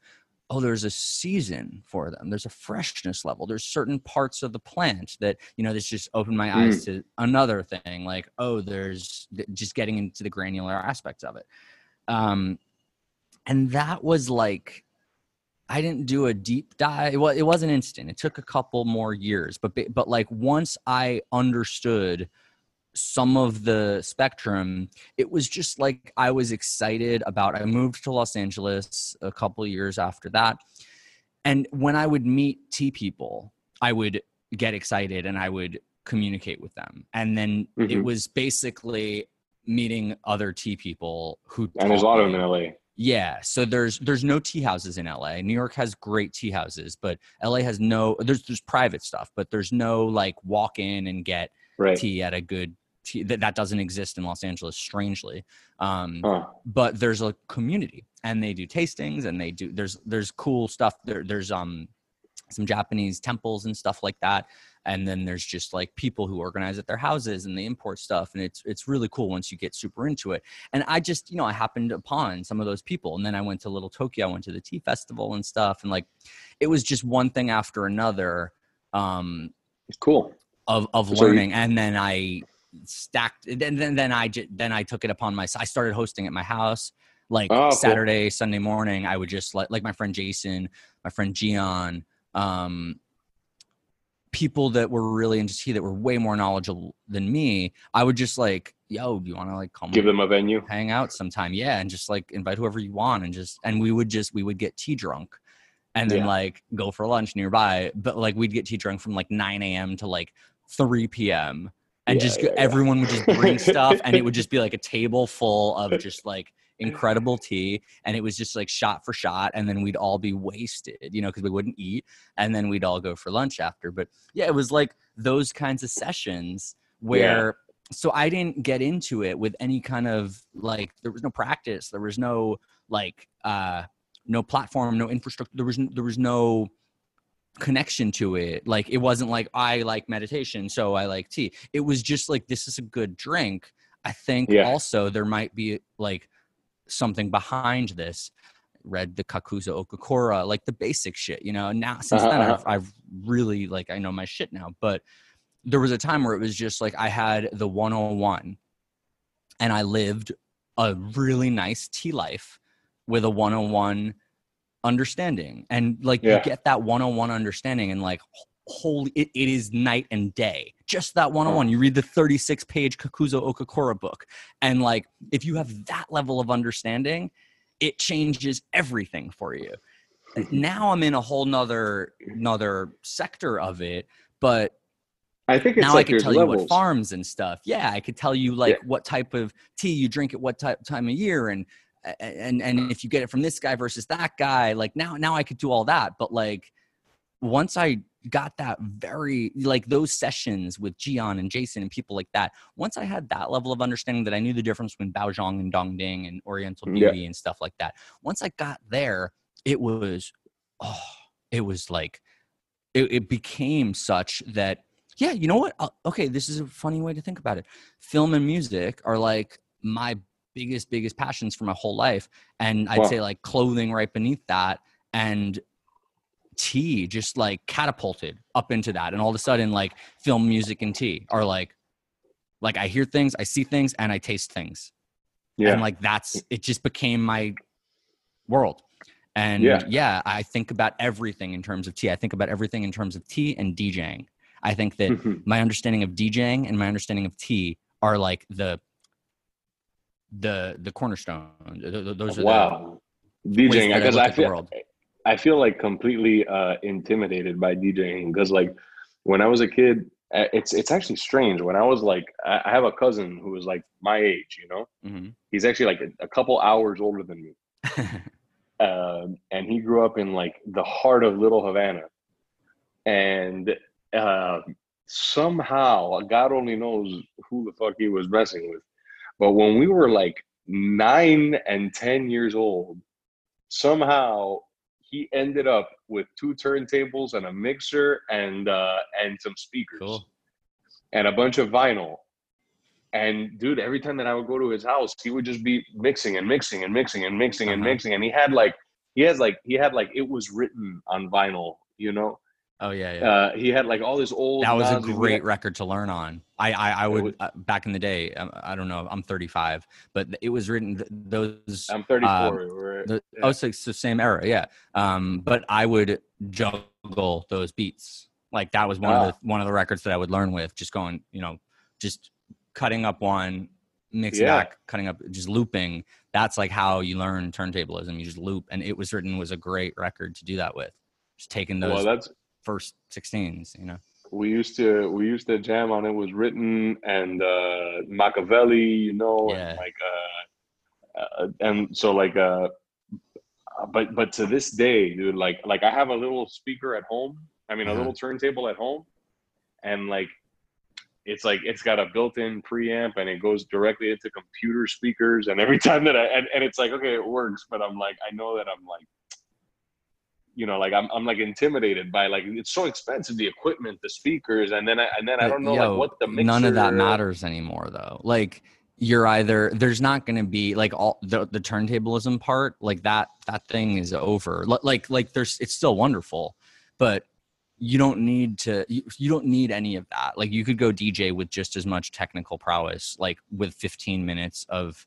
Oh, there's a season for them. There's a freshness level. There's certain parts of the plant that, this just opened my eyes to another thing. Like, oh, there's just getting into the granular aspects of it. And that was like, I didn't do a deep dive. Well, it wasn't instant. It took a couple more years. But like once I understood some of the spectrum, it was just like I was excited about. I moved to Los Angeles a couple of years after that, and when I would meet tea people, I would get excited and I would communicate with them, and then it was basically meeting other tea people who. And there's a lot of them in LA. Yeah, so there's no tea houses in LA. New York has great tea houses, but LA has no. There's private stuff, but there's no like walk in and get tea at a good tea, that doesn't exist in Los Angeles, strangely. But there's a community, and they do tastings, and they do, there's cool stuff. There's some Japanese temples and stuff like that. And then there's just like people who organize at their houses and they import stuff. And it's really cool once you get super into it. And I just, I happened upon some of those people. And then I went to Little Tokyo. I went to the tea festival and stuff. And like, it was just one thing after another. It's cool. Of learning. So and then I stacked, then I took it upon myself. I started hosting at my house. Like Saturday, cool. Sunday morning, I would just like my friend Jason, my friend Gian, people that were really into tea that were way more knowledgeable than me, I would just like, yo, do you want to like come? Give them a venue, hang out sometime, yeah, and just like invite whoever you want, and we would get tea drunk, and then like go for lunch nearby, but like we'd get tea drunk from like 9 a.m. to like 3 p.m. and everyone would just bring stuff, and it would just be like a table full of just like incredible tea, and it was just like shot for shot, and then we'd all be wasted, because we wouldn't eat, and then we'd all go for lunch after. But yeah, it was like those kinds of sessions where so I didn't get into it with any kind of like, there was no practice, there was no like no platform, no infrastructure, there was no connection to it. Like it wasn't like I like meditation, so I like tea. It was just like, this is a good drink, I think. Also there might be like something behind this. Read the Kakuzo Okakura, like the basic shit, now since then I've really like, I know my shit now, but there was a time where it was just like, I had the 101 and I lived a really nice tea life with a 101 understanding, and like you get that 101 understanding, and like holy, it is night and day. Just that 101. You read the 36-page Kakuzo Okakura book, and like if you have that level of understanding, it changes everything for you. Now I'm in a whole nother sector of it, but I think it's now like I can tell levels. You what farms and stuff. Yeah, I could tell you like what type of tea you drink at what time of year, and if you get it from this guy versus that guy. Like now I could do all that, but like once I got that very, like those sessions with Gian and Jason and people like that, once I had that level of understanding that I knew the difference between Baozhong and Dongting and Oriental Beauty and stuff like that. Once I got there, it became such that, yeah, you know what? Okay, this is a funny way to think about it. Film and music are like my biggest passions for my whole life. And I'd say like clothing right beneath that. And tea just like catapulted up into that, and all of a sudden like film, music, and tea are like I hear things, I see things, and I taste things, and like that's, it just became my world. And I think about everything in terms of tea. I think about everything in terms of tea and DJing. I think that my understanding of DJing and my understanding of tea are like the cornerstone. Those are the DJing, because I feel world. I feel like completely intimidated by DJing, because like when I was a kid, it's actually strange. When I was like, I have a cousin who was like my age, he's actually like a couple hours older than me. And he grew up in like the heart of Little Havana. And somehow, God only knows who the fuck he was messing with. But when we were like 9 and 10 years old, somehow he ended up with 2 turntables and a mixer and some speakers and a bunch of vinyl. And dude, every time that I would go to his house, he would just be mixing and mixing. And he had like it was written on vinyl, Oh yeah. He had like all this old. That was a great record to learn on. I would back in the day. I don't know. I'm 35, but it was written those. I'm 34. Right? Yeah. Oh, so same era, yeah. But I would juggle those beats. Like that was one of the records that I would learn with. Just going, just cutting up one, mixing back, cutting up, just looping. That's like how you learn turntablism. You just loop, and It Was Written was a great record to do that with. Just taking those. Well, that's. First 16s, we used to jam on It Was Written and Machiavelli, and like and so like but to this day, dude, like I have a little speaker at home, a little turntable at home, and like It's like it's got a built-in preamp, and it goes directly into computer speakers. And every time that I and it's like, okay, it works, but I'm like, I know that I'm like, you know, like I'm like intimidated by like it's so expensive, the equipment, the speakers, and then I don't know like what the mixer. None of that matters anymore, though. Like you're either there's not going to be like all the turntablism part, like that thing is over. Like there's it's still wonderful, but. You don't need any of that. Like you could go DJ with just as much technical prowess, like with 15 minutes of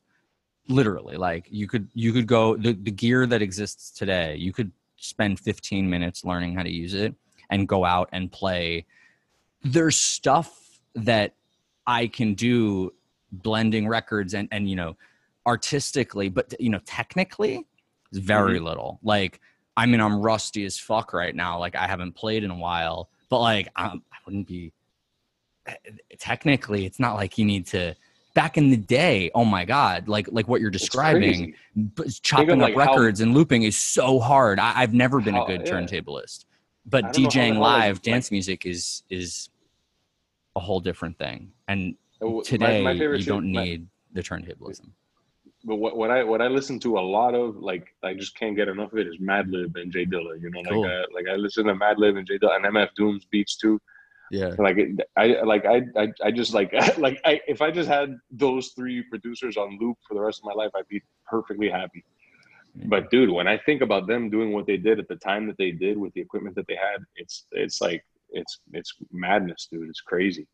literally like you could go the gear that exists today, you could spend 15 minutes learning how to use it and go out and play. There's stuff that I can do blending records and you know, artistically, but you know, technically it's very little. Like, I mean, I'm rusty as fuck right now. Like, I haven't played in a while, but like, I wouldn't be. Technically, it's not like you need to. Back in the day, oh my god, like what you're describing, chopping up records and looping is so hard. I've never been a good turntablist, but DJing live dance music is a whole different thing. And today, you don't need the turntablism. But what I listen to a lot of, like I just can't get enough of it, is Mad Lib and J Dilla. You know, like cool. I listen to Mad Lib and J Dilla and MF Doom's beats too. Yeah. If I just had those three producers on loop for the rest of my life, I'd be perfectly happy. Yeah. But dude, when I think about them doing what they did at the time that they did with the equipment that they had, it's like it's madness, dude. It's crazy.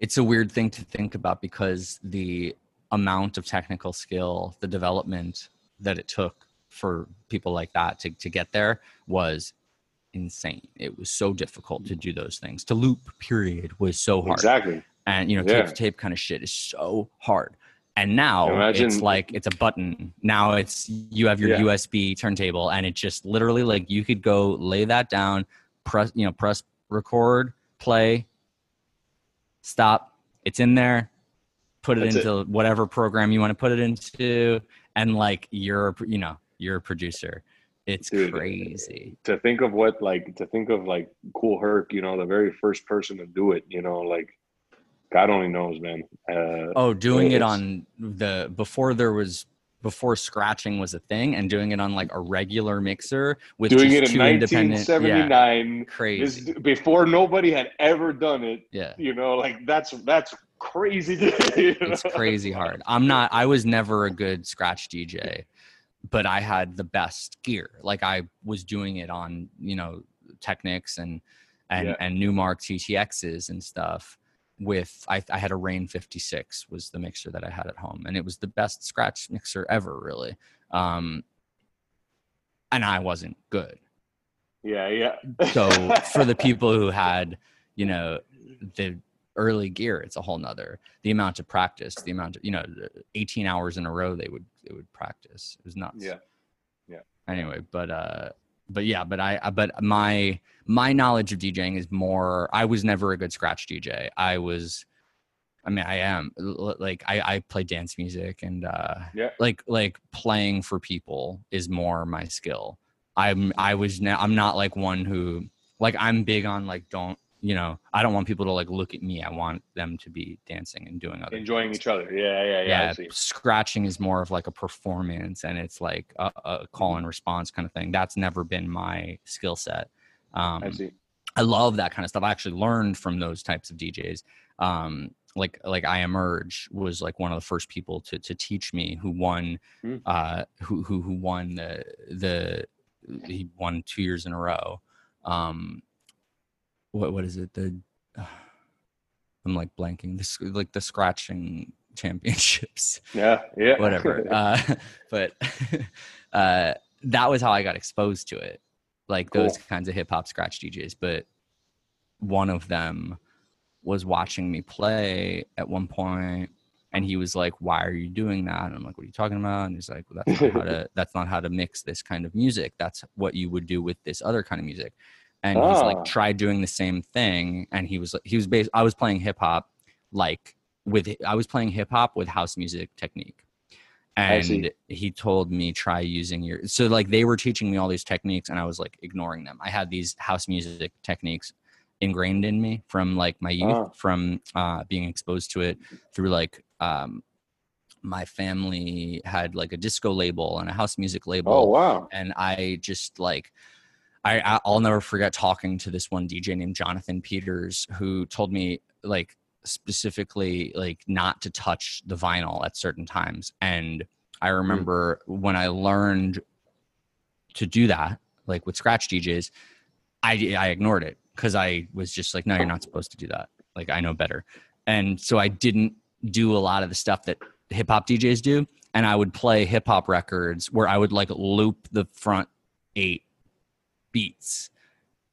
It's a weird thing to think about because the amount of technical skill, the development that it took for people like that to get there was insane. It was so difficult to do those things. To loop, period, was so hard. Exactly. And, you know, tape-to-tape kind of shit is so hard. And now it's like, it's a button. Now it's, you have your USB turntable and it just literally like, you could go lay that down, press record, play, stop. It's in there. Put it into whatever program you want to put it into, and like you're a producer. It's crazy to think of like Cool Herc, you know, the very first person to do it, you know, like God only knows, man. Doing it on the before scratching was a thing, and doing it on like a regular mixer with doing it in 1979, crazy. This, before nobody had ever done it, yeah, you know, like that's crazy. You know? It's crazy hard. I was never a good scratch DJ, but I had the best gear. Like I was doing it on, you know, Technics and Newmark TTXs and stuff. With I had a Rain 56 was the mixer that I had at home, and it was the best scratch mixer ever, really. And I wasn't good. Yeah. So for the people who had, you know, the early gear, it's a whole nother, the amount of practice, the amount of, you know, 18 hours in a row they would practice. It was nuts. Yeah. Anyway, but my knowledge of DJing is more, I was never a good scratch DJ. I play dance music and like playing for people is more my skill. I'm not like one who, like, I'm big on like, don't, you know, I don't want people to like look at me. I want them to be dancing and doing other enjoying things. Each other. Yeah. Scratching is more of like a performance, and it's like a call and response kind of thing. That's never been my skill set. I see. I love that kind of stuff. I actually learned from those types of DJs. Like I Emerge was like one of the first people to teach me, who won who won the he won 2 years in a row. What is it? I'm like blanking. This like the scratching championships. Yeah. Whatever. But that was how I got exposed to it, like cool. Those kinds of hip hop scratch DJs. But one of them was watching me play at one point, and he was like, "Why are you doing that?" And I'm like, "What are you talking about?" And he's like, "Well, that's not how to mix this kind of music. That's what you would do with this other kind of music." And he's like, try doing the same thing. And he was based, I was playing hip hop, with house music technique. And he told me, try using your, so like they were teaching me all these techniques and I was like ignoring them. I had these house music techniques ingrained in me from like my youth, from being exposed to it through like my family had like a disco label and a house music label. Oh, wow. And I just like, I'll never forget talking to this one DJ named Jonathan Peters, who told me like specifically like not to touch the vinyl at certain times. And I remember when I learned to do that, like with scratch DJs, I ignored it because I was just like, no, you're not supposed to do that. Like, I know better. And so I didn't do a lot of the stuff that hip hop DJs do. And I would play hip hop records where I would like loop the front 8 beats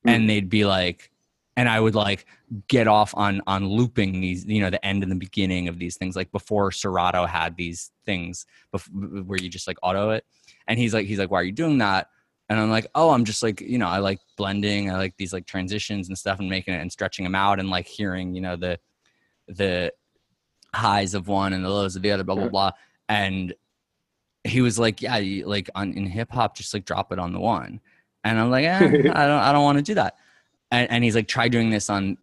and they'd be like, and I would like get off on looping these, you know, the end and the beginning of these things, like before Serato had these things where you just like auto it. And he's like, why are you doing that? And I'm like, oh, I'm just like, you know, I like blending. I like these like transitions and stuff and making it and stretching them out and like hearing, you know, the highs of one and the lows of the other, blah, blah, blah. And he was like, yeah, you, like in hip hop, just like drop it on the one. And I'm like, I don't want to do that. And he's like, try doing this on,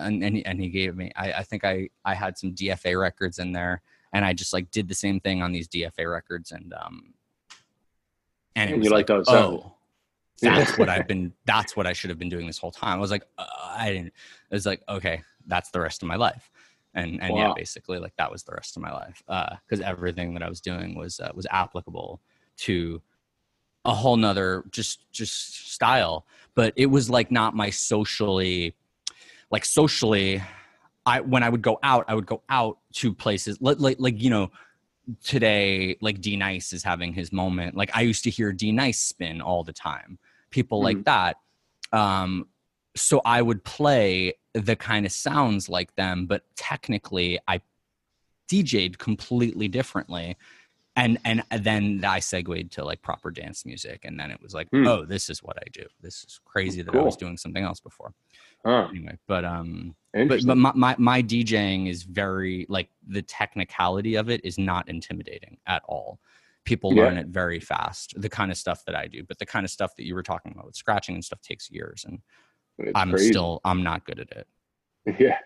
and he gave me, I think I had some DFA records in there and I just like did the same thing on these DFA records. And it was, you like those, oh, that's what I've been, that's what I should have been doing this whole time. I was like, I didn't, it was like, okay, that's the rest of my life. And wow. Yeah, basically like that was the rest of my life. 'Cause everything that I was doing was applicable to a whole nother just style, but it was like not my socially, when I would go out, to places like, you know, today, like D Nice is having his moment. Like I used to hear D Nice spin all the time, people like that. So I would play the kind of sounds like them, but technically I DJ'd completely differently. And then I segued to like proper dance music. And then it was like, oh, this is what I do. This is crazy that I was doing something else before. Anyway, but my DJing is very like the technicality of it is not intimidating at all. People learn it very fast, the kind of stuff that I do, but the kind of stuff that you were talking about with scratching and stuff takes years. And it's I'm not good at it. Yeah.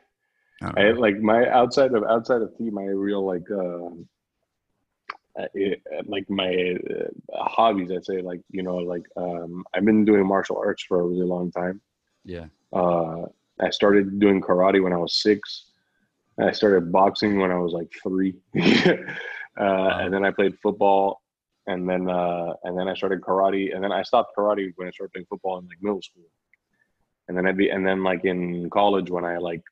I like my outside of tea, my real like, my hobbies, I'd say, like, you know, like I've been doing martial arts for a really long time. Yeah. I started doing karate when I was 6. I started boxing when I was like 3. And then I played football, and then I started karate, and then I stopped karate when I started playing football in like middle school. And then like in college when I like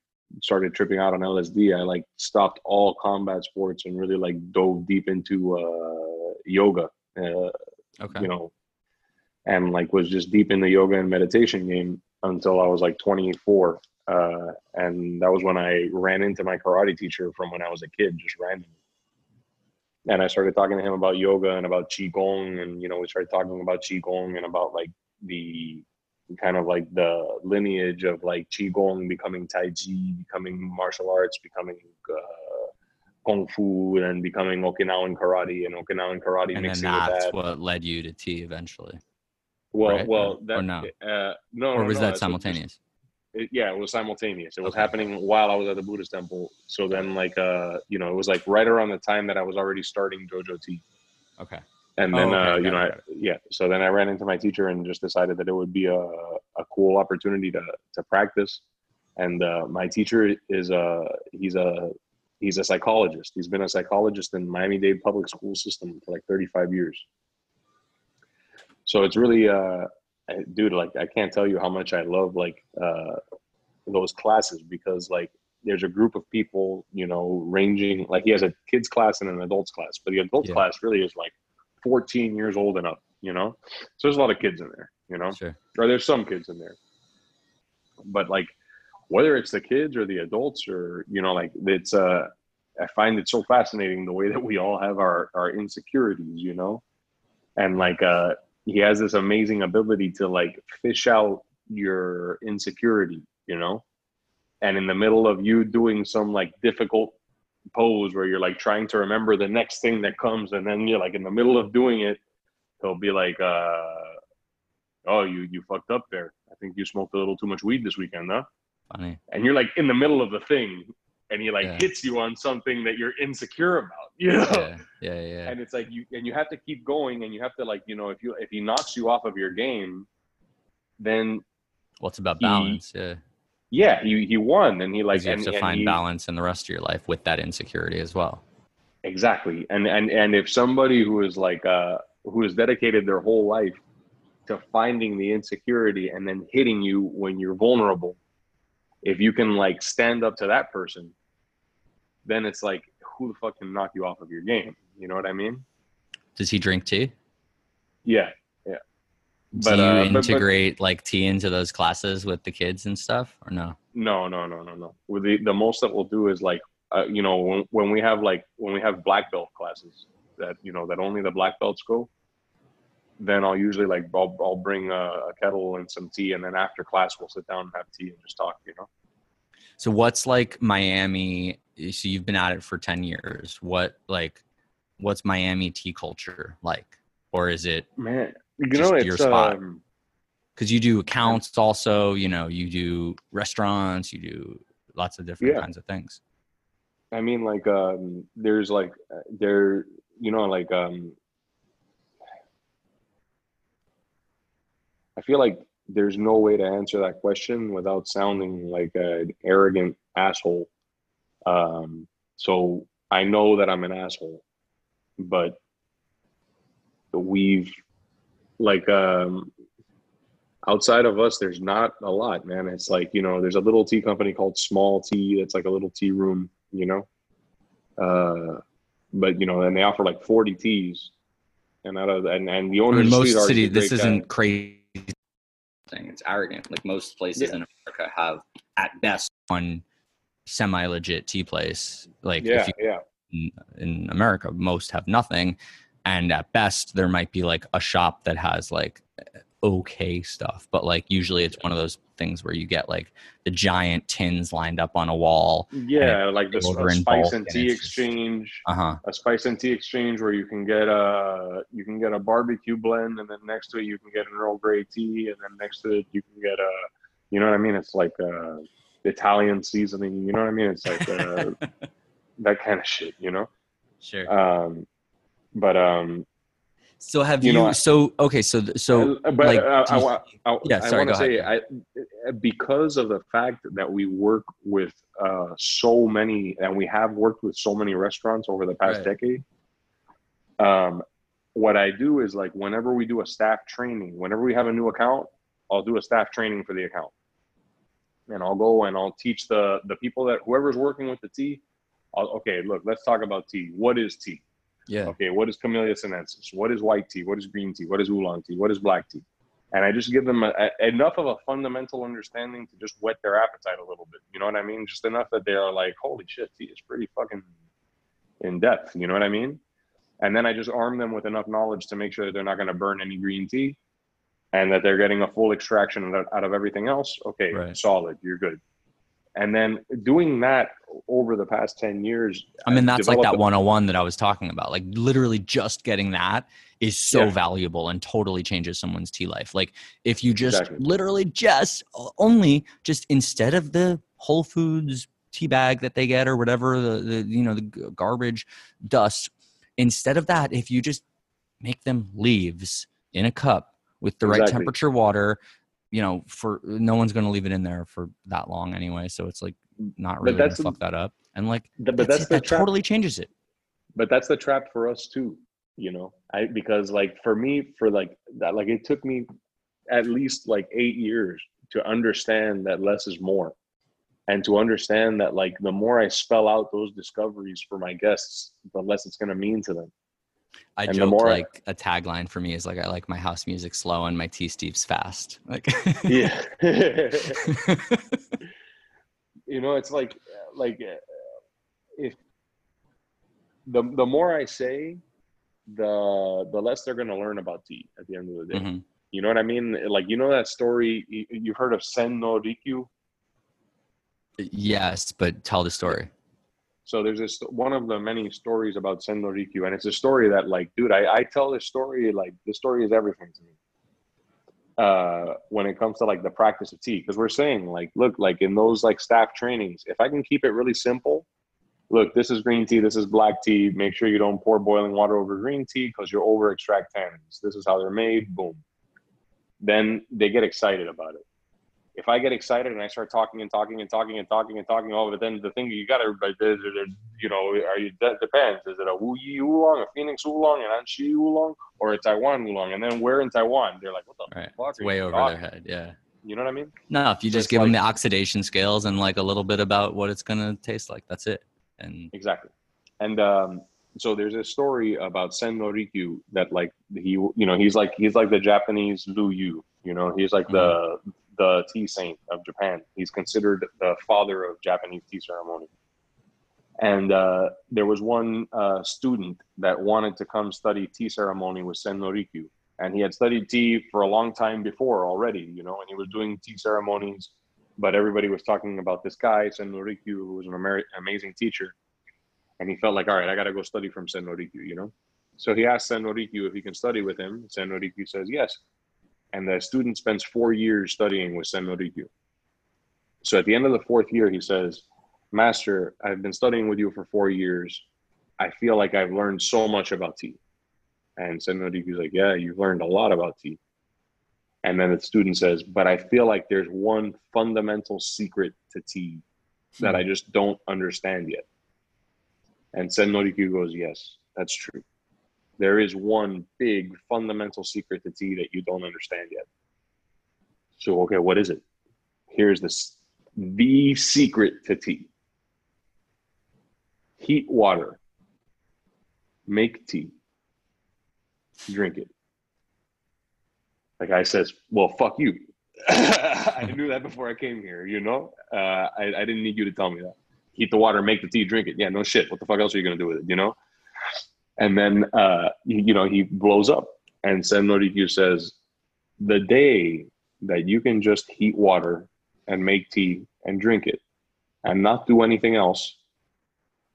started tripping out on LSD, I like stopped all combat sports and really like dove deep into yoga. You know, and like was just deep in the yoga and meditation game until I was like 24. And that was when I ran into my karate teacher from when I was a kid, just randomly. And I started talking to him about yoga and about Qigong, and, you know, we started talking about Qigong and about like the kind of like the lineage of like Qigong becoming Tai Chi, becoming martial arts, becoming Gongfu, and becoming Okinawan karate, and Okinawan karate and mixing with that. And that's what led you to tea eventually. Well, right? Or was that simultaneous? It was simultaneous. It was happening while I was at the Buddhist temple. So then like, you know, it was like right around the time that I was already starting JoJo Tea. Okay. And then, so then I ran into my teacher and just decided that it would be a cool opportunity to practice. And my teacher is he's a psychologist. He's been a psychologist in Miami-Dade public school system for like 35 years. So it's really, dude, like I can't tell you how much I love like those classes, because like there's a group of people, you know, ranging, like he has a kids class and an adults class, but the adult class really is like 14 years old and up, you know? So there's a lot of kids in there, you know? Sure. Or there's some kids in there. But like, whether it's the kids or the adults or, you know, like it's, I find it so fascinating the way that we all have our insecurities, you know? And like, he has this amazing ability to like fish out your insecurity, you know? And in the middle of you doing some like difficult pose where you're like trying to remember the next thing that comes, and then you're like in the middle of doing it, he'll be like, oh, you fucked up there. I think you smoked a little too much weed this weekend, huh? Funny. And you're like in the middle of the thing, and he like hits you on something that you're insecure about, you know? Yeah. And it's like you have to keep going, and you have to, like, you know, if he knocks you off of your game, then what's about balance? Yeah, he won, and he like you have to find balance in the rest of your life with that insecurity as well. Exactly, and if somebody who is like who has dedicated their whole life to finding the insecurity and then hitting you when you're vulnerable, if you can like stand up to that person, then it's like, who the fuck can knock you off of your game? You know what I mean? Does he drink tea? Yeah. Do you integrate like tea into those classes with the kids and stuff, or no? No. The most that we'll do is like, you know, when we have black belt classes that, you know, that only the black belts go, then I'll usually like, I'll bring a kettle and some tea, and then after class we'll sit down and have tea and just talk, you know? So what's like Miami, so you've been at it for 10 years. What's Miami tea culture like? Or is it... Man. You know, it's your spot, because you do accounts also, you know, you do restaurants, you do lots of different kinds of things. I mean, like, there's like, there, you know, like, I feel like there's no way to answer that question without sounding like an arrogant asshole. So I know that I'm an asshole, but we've, like, outside of us, there's not a lot, man. It's like, you know, there's a little tea company called Small Tea. It's like a little tea room, you know? But, you know, and they offer like 40 teas. And out of and the owner in most cities, this isn't crazy. It's arrogant. Like most places in America have at best one semi-legit tea place. Like in America, most have nothing. And at best, there might be like a shop that has like okay stuff, but like usually it's one of those things where you get like the giant tins lined up on a wall. Yeah, like the spice and tea exchange. A spice and tea exchange where you can get a barbecue blend, and then next to it you can get an Earl Grey tea, and then next to it you can get a, you know what I mean? It's like Italian seasoning. You know what I mean? It's like that kind of shit. You know? Sure. So have you? Because of the fact that we work with so many, and we have worked with so many restaurants over the past decade. What I do is like whenever we do a staff training, whenever we have a new account, I'll do a staff training for the account, and I'll go and I'll teach the people that whoever's working with the tea. Okay, look, let's talk about tea. What is tea? Yeah. Okay, what is Camellia sinensis? What is white tea? What is green tea? What is oolong tea? What is black tea? And I just give them enough of a fundamental understanding to just whet their appetite a little bit. You know what I mean? Just enough that they are like, holy shit, tea is pretty fucking in depth. You know what I mean? And then I just arm them with enough knowledge to make sure that they're not going to burn any green tea and that they're getting a full extraction out of everything else. Okay, solid. You're good. And then doing that over the past 10 years. I mean, that's like that 101 that I was talking about. Like literally just getting that is so valuable and totally changes someone's tea life. Like if you just literally just instead of the Whole Foods tea bag that they get or whatever, the garbage dust, instead of that, if you just make them leaves in a cup with the right temperature water, you know, for no one's going to leave it in there for that long anyway. So it's like not really going to fuck that up. And like, that totally changes it. But that's the trap for us too, you know, because like for me, for like that, like it took me at least like 8 years to understand that less is more. And to understand that like the more I spell out those discoveries for my guests, the less it's going to mean to them. I joke like a tagline for me is like, I like my house music slow and my tea steeps fast. Like, yeah, you know, it's like if the more I say, the less they're going to learn about tea at the end of the day. Mm-hmm. You know what I mean? Like, you know, that story, you've heard of Sen no Rikyu? Yes, but tell the story. So there's this one of the many stories about Sen no Rikyu, and it's a story that, like, dude, I tell this story, like, this story is everything to me. when it comes to like the practice of tea, because we're saying like, look, like in those like staff trainings, if I can keep it really simple, look, this is green tea, this is black tea, make sure you don't pour boiling water over green tea because you'll over extract tannins, this is how they're made, boom, then they get excited about it. If I get excited and I start talking, oh, but then the thing you got to, you know, are you, that depends. Is it a Wuyi Oolong, a Phoenix Oolong, an Anshi Oolong, or a Taiwan Oolong? And then we're in Taiwan. They're like, what the fuck? It's way over their head, yeah. You know what I mean? No, if you just give them the oxidation scales and like a little bit about what it's going to taste like, that's it. And exactly. And so there's a story about Sen no Rikyu that like, he, you know, he's like the Japanese Lu Yu, you know, he's like the tea saint of Japan. He's considered the father of Japanese tea ceremony. And there was one student that wanted to come study tea ceremony with Sen no Rikyu. And he had studied tea for a long time before already, you know, and he was doing tea ceremonies, but everybody was talking about this guy, Sen no Rikyu, who was an amazing teacher. And he felt like, all right, I got to go study from Sen no Rikyu, you know? So he asked Sen no Rikyu if he can study with him. Sen no Rikyu says yes. And the student spends 4 years studying with Sen no Rikyu. So at the end of the fourth year, he says, Master, I've been studying with you for 4 years. I feel like I've learned so much about tea. And Sen no Rikyu is like, yeah, you've learned a lot about tea. And then the student says, but I feel like there's one fundamental secret to tea that I just don't understand yet. And Sen no Rikyu goes, yes, that's true. There is one big fundamental secret to tea that you don't understand yet. So, okay, what is it? Here's the secret to tea. Heat water. Make tea. Drink it. The guy says, well, fuck you. I knew that before I came here, you know? I didn't need you to tell me that. Heat the water, make the tea, drink it. Yeah, no shit. What the fuck else are you going to do with it, you know? And then, you know, he blows up. And Sen no Rikyu says, the day that you can just heat water and make tea and drink it and not do anything else,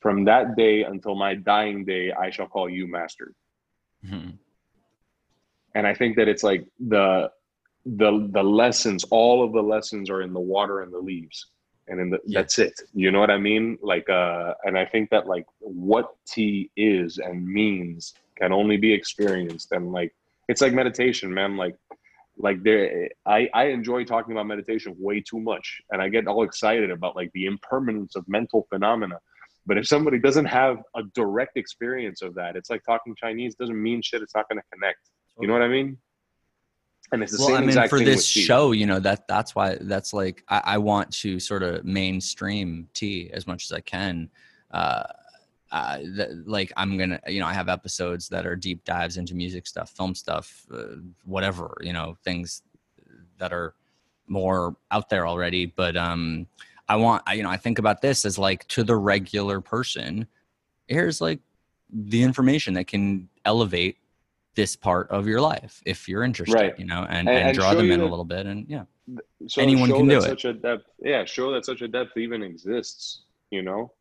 from that day until my dying day, I shall call you master. Mm-hmm. And I think that it's like the lessons, all of the lessons are in the water and the leaves. And then that's it. You know what I mean? Like, and I think that like what tea is and means can only be experienced. And like, it's like meditation, man. Like there, I enjoy talking about meditation way too much. And I get all excited about like the impermanence of mental phenomena. But if somebody doesn't have a direct experience of that, it's like talking Chinese doesn't mean shit. It's not going to connect. You know what I mean? And it's the same exact thing for this show, you know, that's why that's like, I want to sort of mainstream tea as much as I can. Like I'm going to, you know, I have episodes that are deep dives into music stuff, film stuff, whatever, you know, things that are more out there already. But I think about this as like to the regular person, here's like the information that can elevate this part of your life if you're interested, right. You know, and draw them in a little bit and yeah. So anyone can do it. Show that such a depth even exists, you know?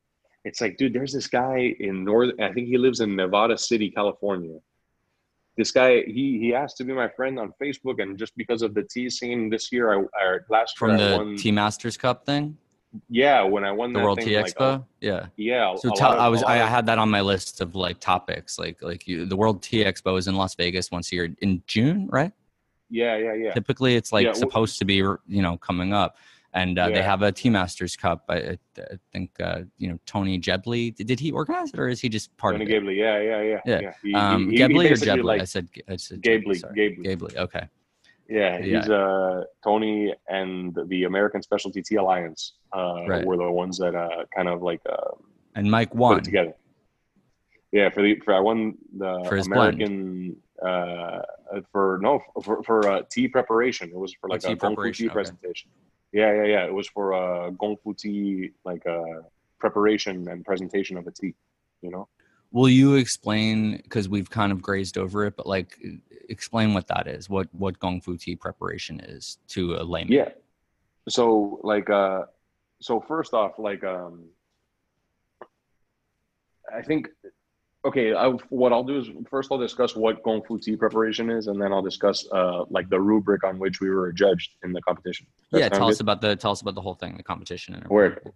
It's like, dude, there's this guy I think he lives in Nevada City, California. This guy, he asked to be my friend on Facebook, and just because of the tea scene this year, I won Tea Masters Cup thing? Yeah, when I won the World Tea Expo, yeah. So I had that on my list of like topics, like you. The World Tea Expo is in Las Vegas once a year in June, right? Yeah. Typically, it's like supposed to be, you know, coming up, and they have a Tea Masters Cup. I think you know Tony Jebley. Did he organize it, or is he just part of it? Tony Jebley, yeah. Jebley or Jebley? Like, I said Jebley. Okay. Yeah, he's Tony and the American Specialty Tea Alliance were the ones that kind of like and Mike won put it together. Yeah, for tea preparation. It was for like a Gongfu tea presentation. Yeah. It was for Gongfu tea like preparation and presentation of a tea. You know. Will you explain, because we've kind of grazed over it, but like explain what that is, what Gongfu tea preparation is to a layman? Yeah. So like, so first off, like, I think okay, what I'll do is first I'll discuss what Gongfu tea preparation is, and then I'll discuss like the rubric on which we were judged in the competition. Yeah, tell us about the whole thing, the competition. And word.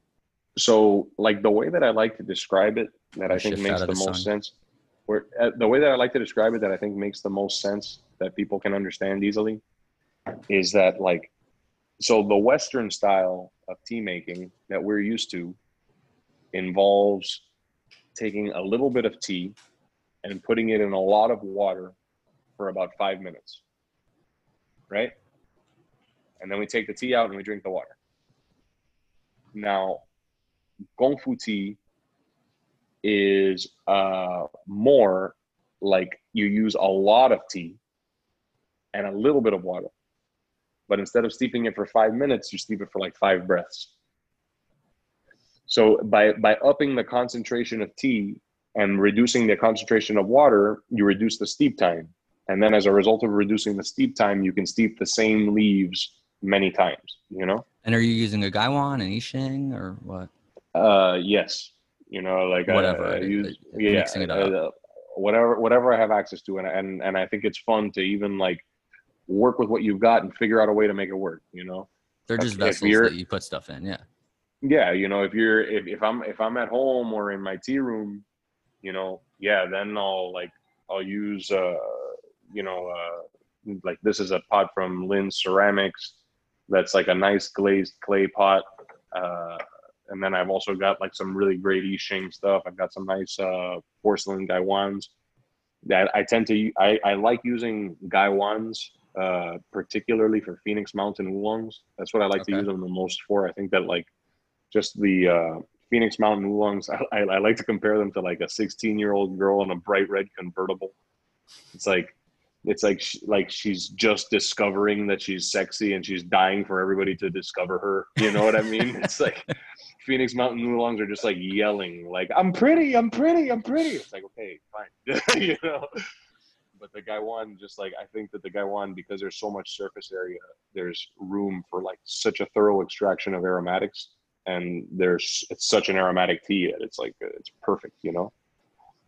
So like the way that I like to describe it, that I think makes the most sense. The way that I like to describe it, that I think makes the most sense, that people can understand easily, is that like, so the Western style of tea making that we're used to involves taking a little bit of tea and putting it in a lot of water for about 5 minutes, right? And then we take the tea out and we drink the water. Now, Gongfu tea is more like you use a lot of tea and a little bit of water, but instead of steeping it for 5 minutes, you steep it for like 5 breaths. So by upping the concentration of tea and reducing the concentration of water, you reduce the steep time. And then as a result of reducing the steep time, you can steep the same leaves many times, you know? And are you using a Gaiwan, an Yixing, or what? Yes. You know, like whatever. Mixing it up. Whatever I have access to. And I think it's fun to even like work with what you've got and figure out a way to make it work, you know? They're just vessels that you put stuff in, yeah. Yeah, you know, if I'm at home or in my tea room, you know, yeah, then I'll use like this is a pot from Lin Ceramics that's like a nice glazed clay pot, and then I've also got like some really great Yixing stuff. I've got some nice porcelain gaiwans that I like using gaiwans. Particularly for Phoenix Mountain oolongs, that's what I like to use them the most for. I think that like just the Phoenix Mountain oolongs, I like to compare them to like a 16-year-old girl in a bright red convertible. It's like she's just discovering that she's sexy and she's dying for everybody to discover her. You know what I mean? It's like Phoenix Mountain oolongs are just like yelling, like I'm pretty. It's like, okay, fine, you know. But the Gaiwan, just like, I think that the Gaiwan, because there's so much surface area, there's room for like such a thorough extraction of aromatics. And it's such an aromatic tea that it's like, it's perfect, you know?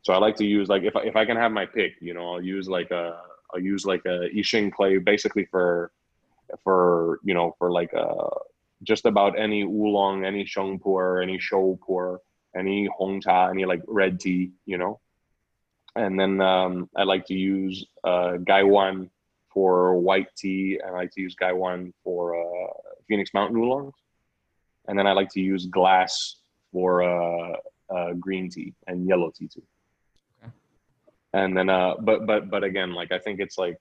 So I like to use like, if I can have my pick, you know, I'll use like a Yixing clay basically for just about any oolong, any shengpur, any shoupu, any hongcha, any like red tea, you know? And then I like to use Gaiwan for white tea, and I like to use Gaiwan for Phoenix Mountain oolongs. And then I like to use glass for green tea and yellow tea too. Okay. And then, but again, like I think it's like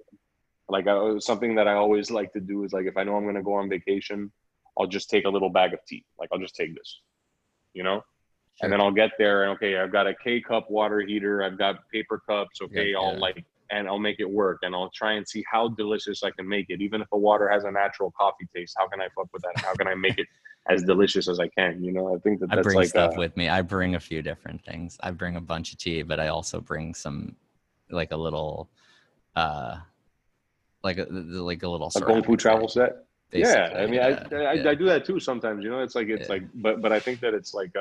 something that I always like to do is like if I know I'm gonna go on vacation, I'll just take a little bag of tea. Like I'll just take this, you know. Sure. And then I'll get there and okay, I've got a K-cup water heater, I've got paper cups, okay, yeah. I'll make it work and I'll try and see how delicious I can make it. Even if the water has a natural coffee taste, how can I fuck with that? How can I make it as delicious as I can? You know, I think that's I bring stuff with me. I bring a few different things. I bring a bunch of tea, but I also bring some like a little like a little Gongfu travel set. Basically. Yeah, I mean I do that too sometimes, you know. It's like but I think that it's like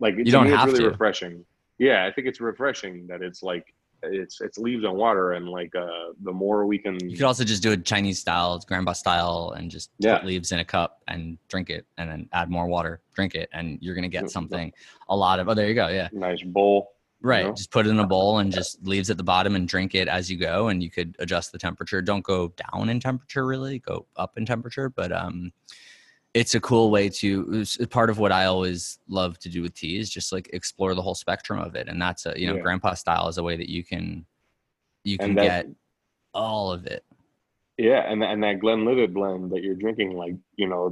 like you don't have to. It's really refreshing. Yeah, I think it's refreshing that it's like it's leaves and water, and like the more we can. You could also just do it Chinese style, grandpa style, and just put leaves in a cup and drink it, and then add more water, drink it, and you're gonna get something. A lot of there you go, yeah. Nice bowl. Right, you know? Just put it in a bowl and just leaves at the bottom and drink it as you go, and you could adjust the temperature. Don't go down in temperature, really. Go up in temperature, but it's a cool way to – part of what I always love to do with tea is just, like, explore the whole spectrum of it. And that's – grandpa style is a way that you can get all of it. Yeah, and that Glenlivet blend that you're drinking, like, you know,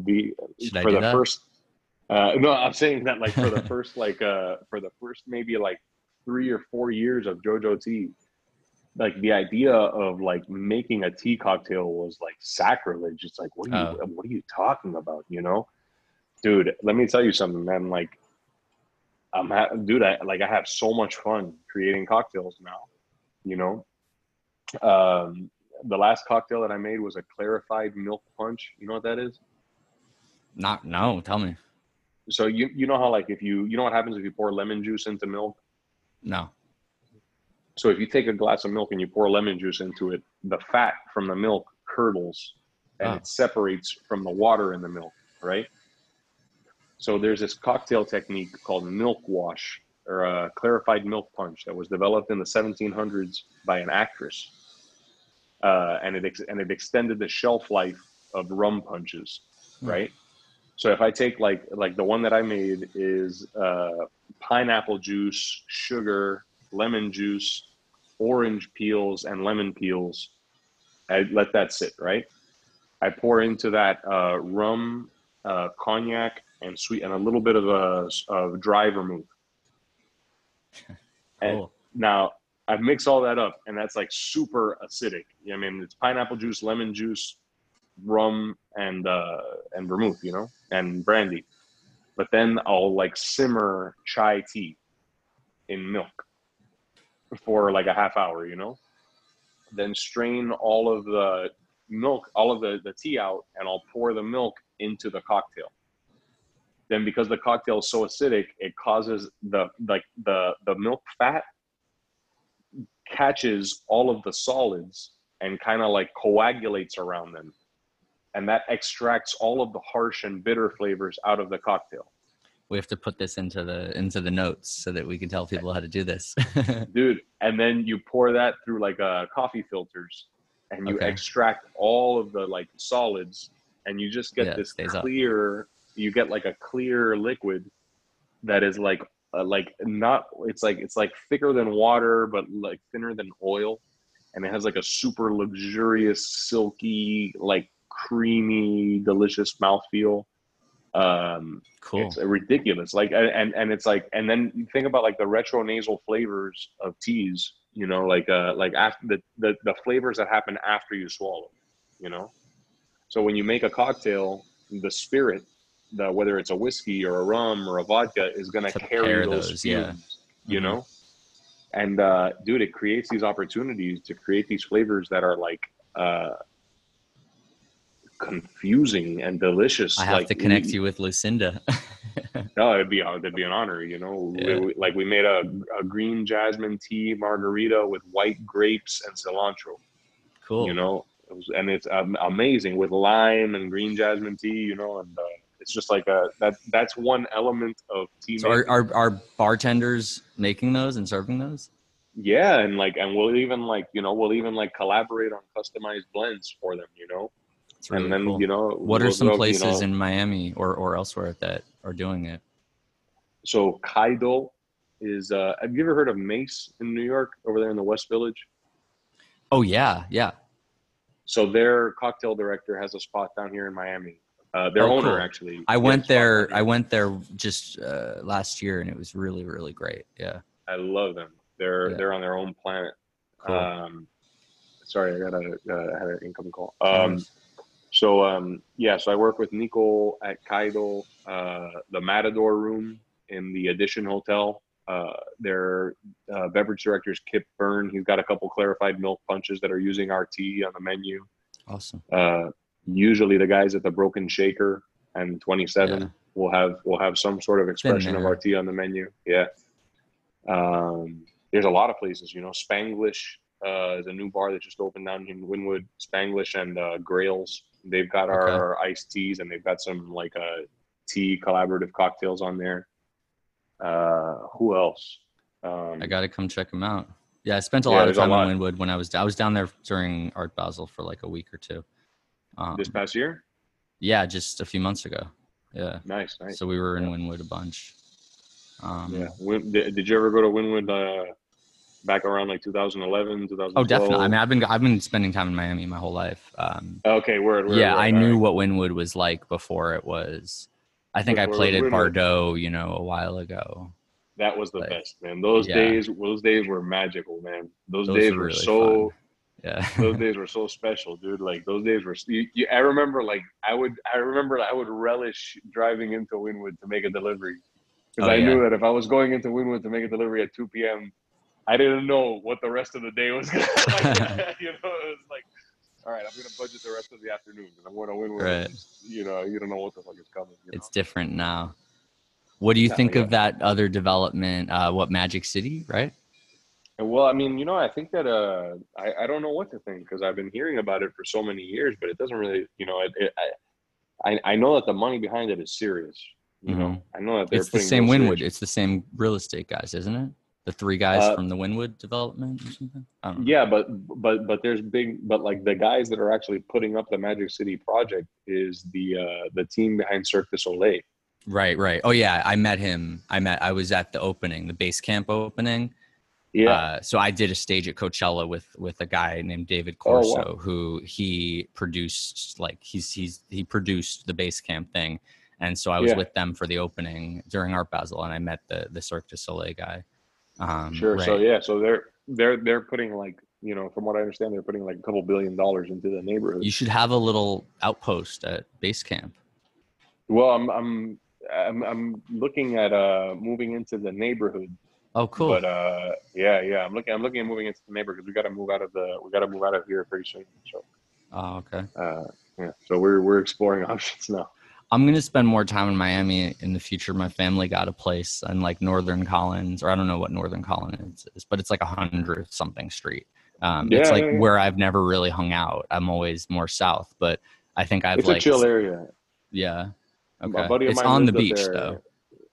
I'm saying that, like, for the first, like, for the first maybe, like, 3 or 4 years of JoJo Tea, like the idea of like making a tea cocktail was like sacrilege. It's like, what are you talking about? You know, dude, let me tell you something, man. Like I have so much fun creating cocktails now, you know. The last cocktail that I made was a clarified milk punch. You know what that is? Tell me. So you know how like if you know what happens if you pour lemon juice into milk? No. So if you take a glass of milk and you pour lemon juice into it, the fat from the milk curdles and it separates from the water in the milk, right? So there's this cocktail technique called milk wash, or a clarified milk punch, that was developed in the 1700s by an actress. And it extended the shelf life of rum punches, right? So if I take like the one that I made is pineapple juice, sugar, lemon juice, orange peels, and lemon peels. I let that sit, right? I pour into that rum, cognac, and sweet, and a little bit of dry vermouth. Cool. And now I mix all that up, and that's like super acidic. I mean, it's pineapple juice, lemon juice, rum, and vermouth, you know, and brandy. But then I'll like simmer chai tea in milk for like a half hour, you know, then strain all of the milk, all of the tea out, and I'll pour the milk into the cocktail. Then because the cocktail is so acidic, it causes the milk fat catches all of the solids and kind of like coagulates around them. And that extracts all of the harsh and bitter flavors out of the cocktail. We have to put this into the notes so that we can tell people how to do this. Dude, and then you pour that through like coffee filters, and you extract all of the like solids, and you just get this clear up. You get like a clear liquid that is like thicker than water, but like thinner than oil, and it has like a super luxurious, silky, like creamy, delicious mouthfeel. Cool. It's ridiculous. Like, and it's like, and then you think about like the retronasal flavors of teas, you know, like after the flavors that happen after you swallow, you know? So when you make a cocktail, the spirit, whether it's a whiskey or a rum or a vodka, is going to carry those fumes, you know? And, dude, it creates these opportunities to create these flavors that are like, confusing and delicious. I have to connect you with Lucinda. No, it'd be an honor, you know. Yeah. We made a green jasmine tea margarita with white grapes and cilantro. Cool. You know, and it's amazing, with lime and green jasmine tea, you know, and it's just like that's one element of tea. So are bartenders making those and serving those? Yeah, and we'll even collaborate on customized blends for them, you know. Really, and then cool. You know, what are some places, you know, in Miami or elsewhere that are doing it? So Kaido is have you ever heard of Mace in New York, over there in the West Village? Oh yeah. So their cocktail director has a spot down here in Miami. Their owner, cool. Actually. I went there just last year, and it was really, really great. Yeah. I love them. They're on their own planet. Cool. Sorry, I had an incoming call. So I work with Nico at Kaido, the Matador Room in the Edition Hotel. Their beverage director is Kip Byrne. He's got a couple clarified milk punches that are using our tea on the menu. Awesome. Usually the guys at the Broken Shaker and 27 will have some sort of expression of our tea on the menu. Yeah. There's a lot of places, you know. Spanglish is a new bar that just opened down in Wynwood. Spanglish and Grails. They've got our iced teas, and they've got some like tea collaborative cocktails on there. Who else? I got to come check them out. Yeah, I spent a lot of time in Wynwood when I was down there during Art Basel for like a week or two. This past year? Yeah, just a few months ago. Yeah. Nice. So we were in Wynwood a bunch. Did you ever go to Wynwood back around like 2011, 2012? Oh, definitely. I mean, I've been spending time in Miami my whole life. I knew what Wynwood was like before it was. I think I played at Bordeaux, you know, a while ago. That was the best, man. Those days were magical, man. Those days were really so fun. Yeah. Those days were so special, dude. Like those days were. I remember I would relish driving into Wynwood to make a delivery, because I knew that if I was going into Wynwood to make a delivery at 2 p.m. I didn't know what the rest of the day was going to be like. You know, it was like, all right, I'm going to budget the rest of the afternoon, because I'm going to win. Right. You know, you don't know what the fuck is coming. It's different now. What do you think of that other development? What, Magic City, right? Well, I mean, you know, I think that I don't know what to think because I've been hearing about it for so many years, but it doesn't really, you know, I know that the money behind it is serious. You know, I know that they're putting it's the same real estate guys, isn't it? The three guys from the Wynwood development or something. I don't know. Yeah, but there's like the guys that are actually putting up the Magic City project is the team behind Cirque du Soleil. Right, right. Oh yeah, I met him. I was at the opening, the base camp opening. Yeah. So I did a stage at Coachella with a guy named David Corso, who he produced. Like he produced the base camp thing, and so I was with them for the opening during Art Basel, and I met the Cirque du Soleil guy. So yeah, so they're putting, like, you know, from what I understand, they're putting like a couple $2 billion into the neighborhood. You should have a little outpost at base camp. Well, I'm looking at moving into the neighborhood. Oh, cool. But yeah, I'm looking at moving into the neighborhood because we got to move out of here pretty soon. So. Oh, okay. Yeah. So we're exploring options now. I'm going to spend more time in Miami in the future. My family got a place in like Northern Collins, or I don't know what Northern Collins is, but it's like 100 something street. It's like where I've never really hung out. I'm always more south, but I think I've it's a chill area. Yeah. Okay. It's on the beach though.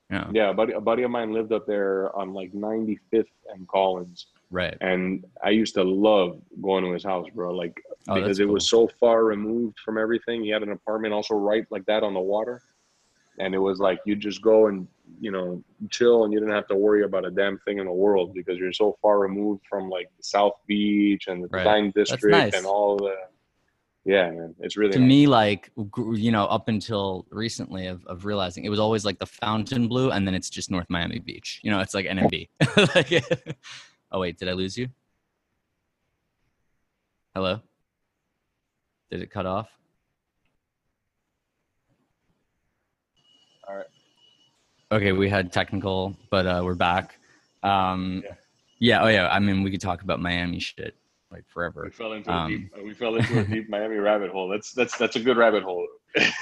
Yeah. Yeah. A buddy of mine lived up there on like 95th and Collins. Right. And I used to love going to his house, bro. Like, because it was so far removed from everything. He had an apartment also right like that on the water. And it was like, you just go and, you know, chill and you didn't have to worry about a damn thing in the world because you're so far removed from like the South Beach and the Design District and all the. Yeah, man, it's really to nice. Me, like, you know, up until recently of realizing it was always like the Fontainebleau and then it's just North Miami Beach. You know, it's like NMB. Like, oh, wait, did I lose you? Hello? Did it cut off? All right. Okay, we had technical, but we're back. I mean, we could talk about Miami shit like forever. We fell into a deep Miami rabbit hole. That's a good rabbit hole.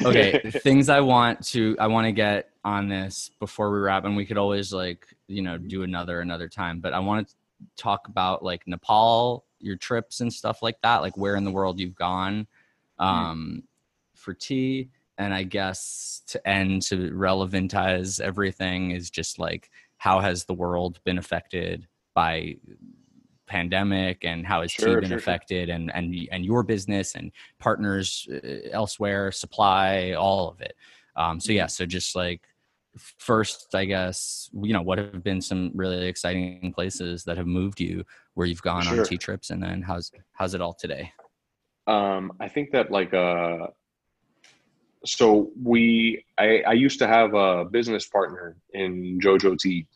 Okay, things I want to get on this before we wrap, and we could always, like, you know, do another time, but I want to talk about like Nepal, your trips and stuff like that, like where in the world you've gone for tea. And I guess to relevantize everything is just like, how has the world been affected by pandemic, and how has tea been affected and your business and partners elsewhere, supply, all of it. So just like, first, I guess, you know, what have been some really exciting places that have moved you where you've gone on tea trips, and then how's it all today? I think that like, I used to have a business partner in JoJo Tea,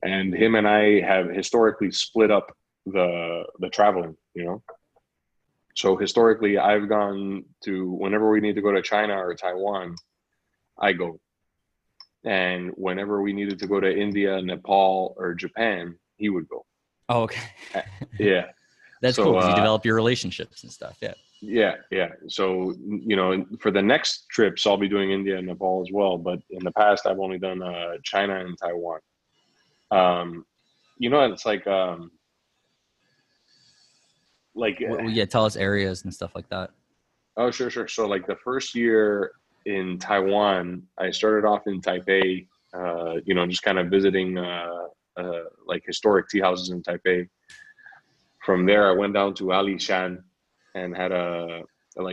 and him and I have historically split up the traveling, you know? So historically I've gone to, whenever we need to go to China or Taiwan, I go. And whenever we needed to go to India, Nepal, or Japan, he would go. Oh, okay. Yeah. That's cool. You develop your relationships and stuff. Yeah. Yeah. Yeah. So, you know, for the next trips, I'll be doing India and Nepal as well. But in the past, I've only done China and Taiwan. You know, it's tell us areas and stuff like that. Oh, sure. So like the first year in Taiwan, I started off in Taipei, you know, just kind of visiting like historic tea houses in Taipei. From there, I went down to Ali Shan and had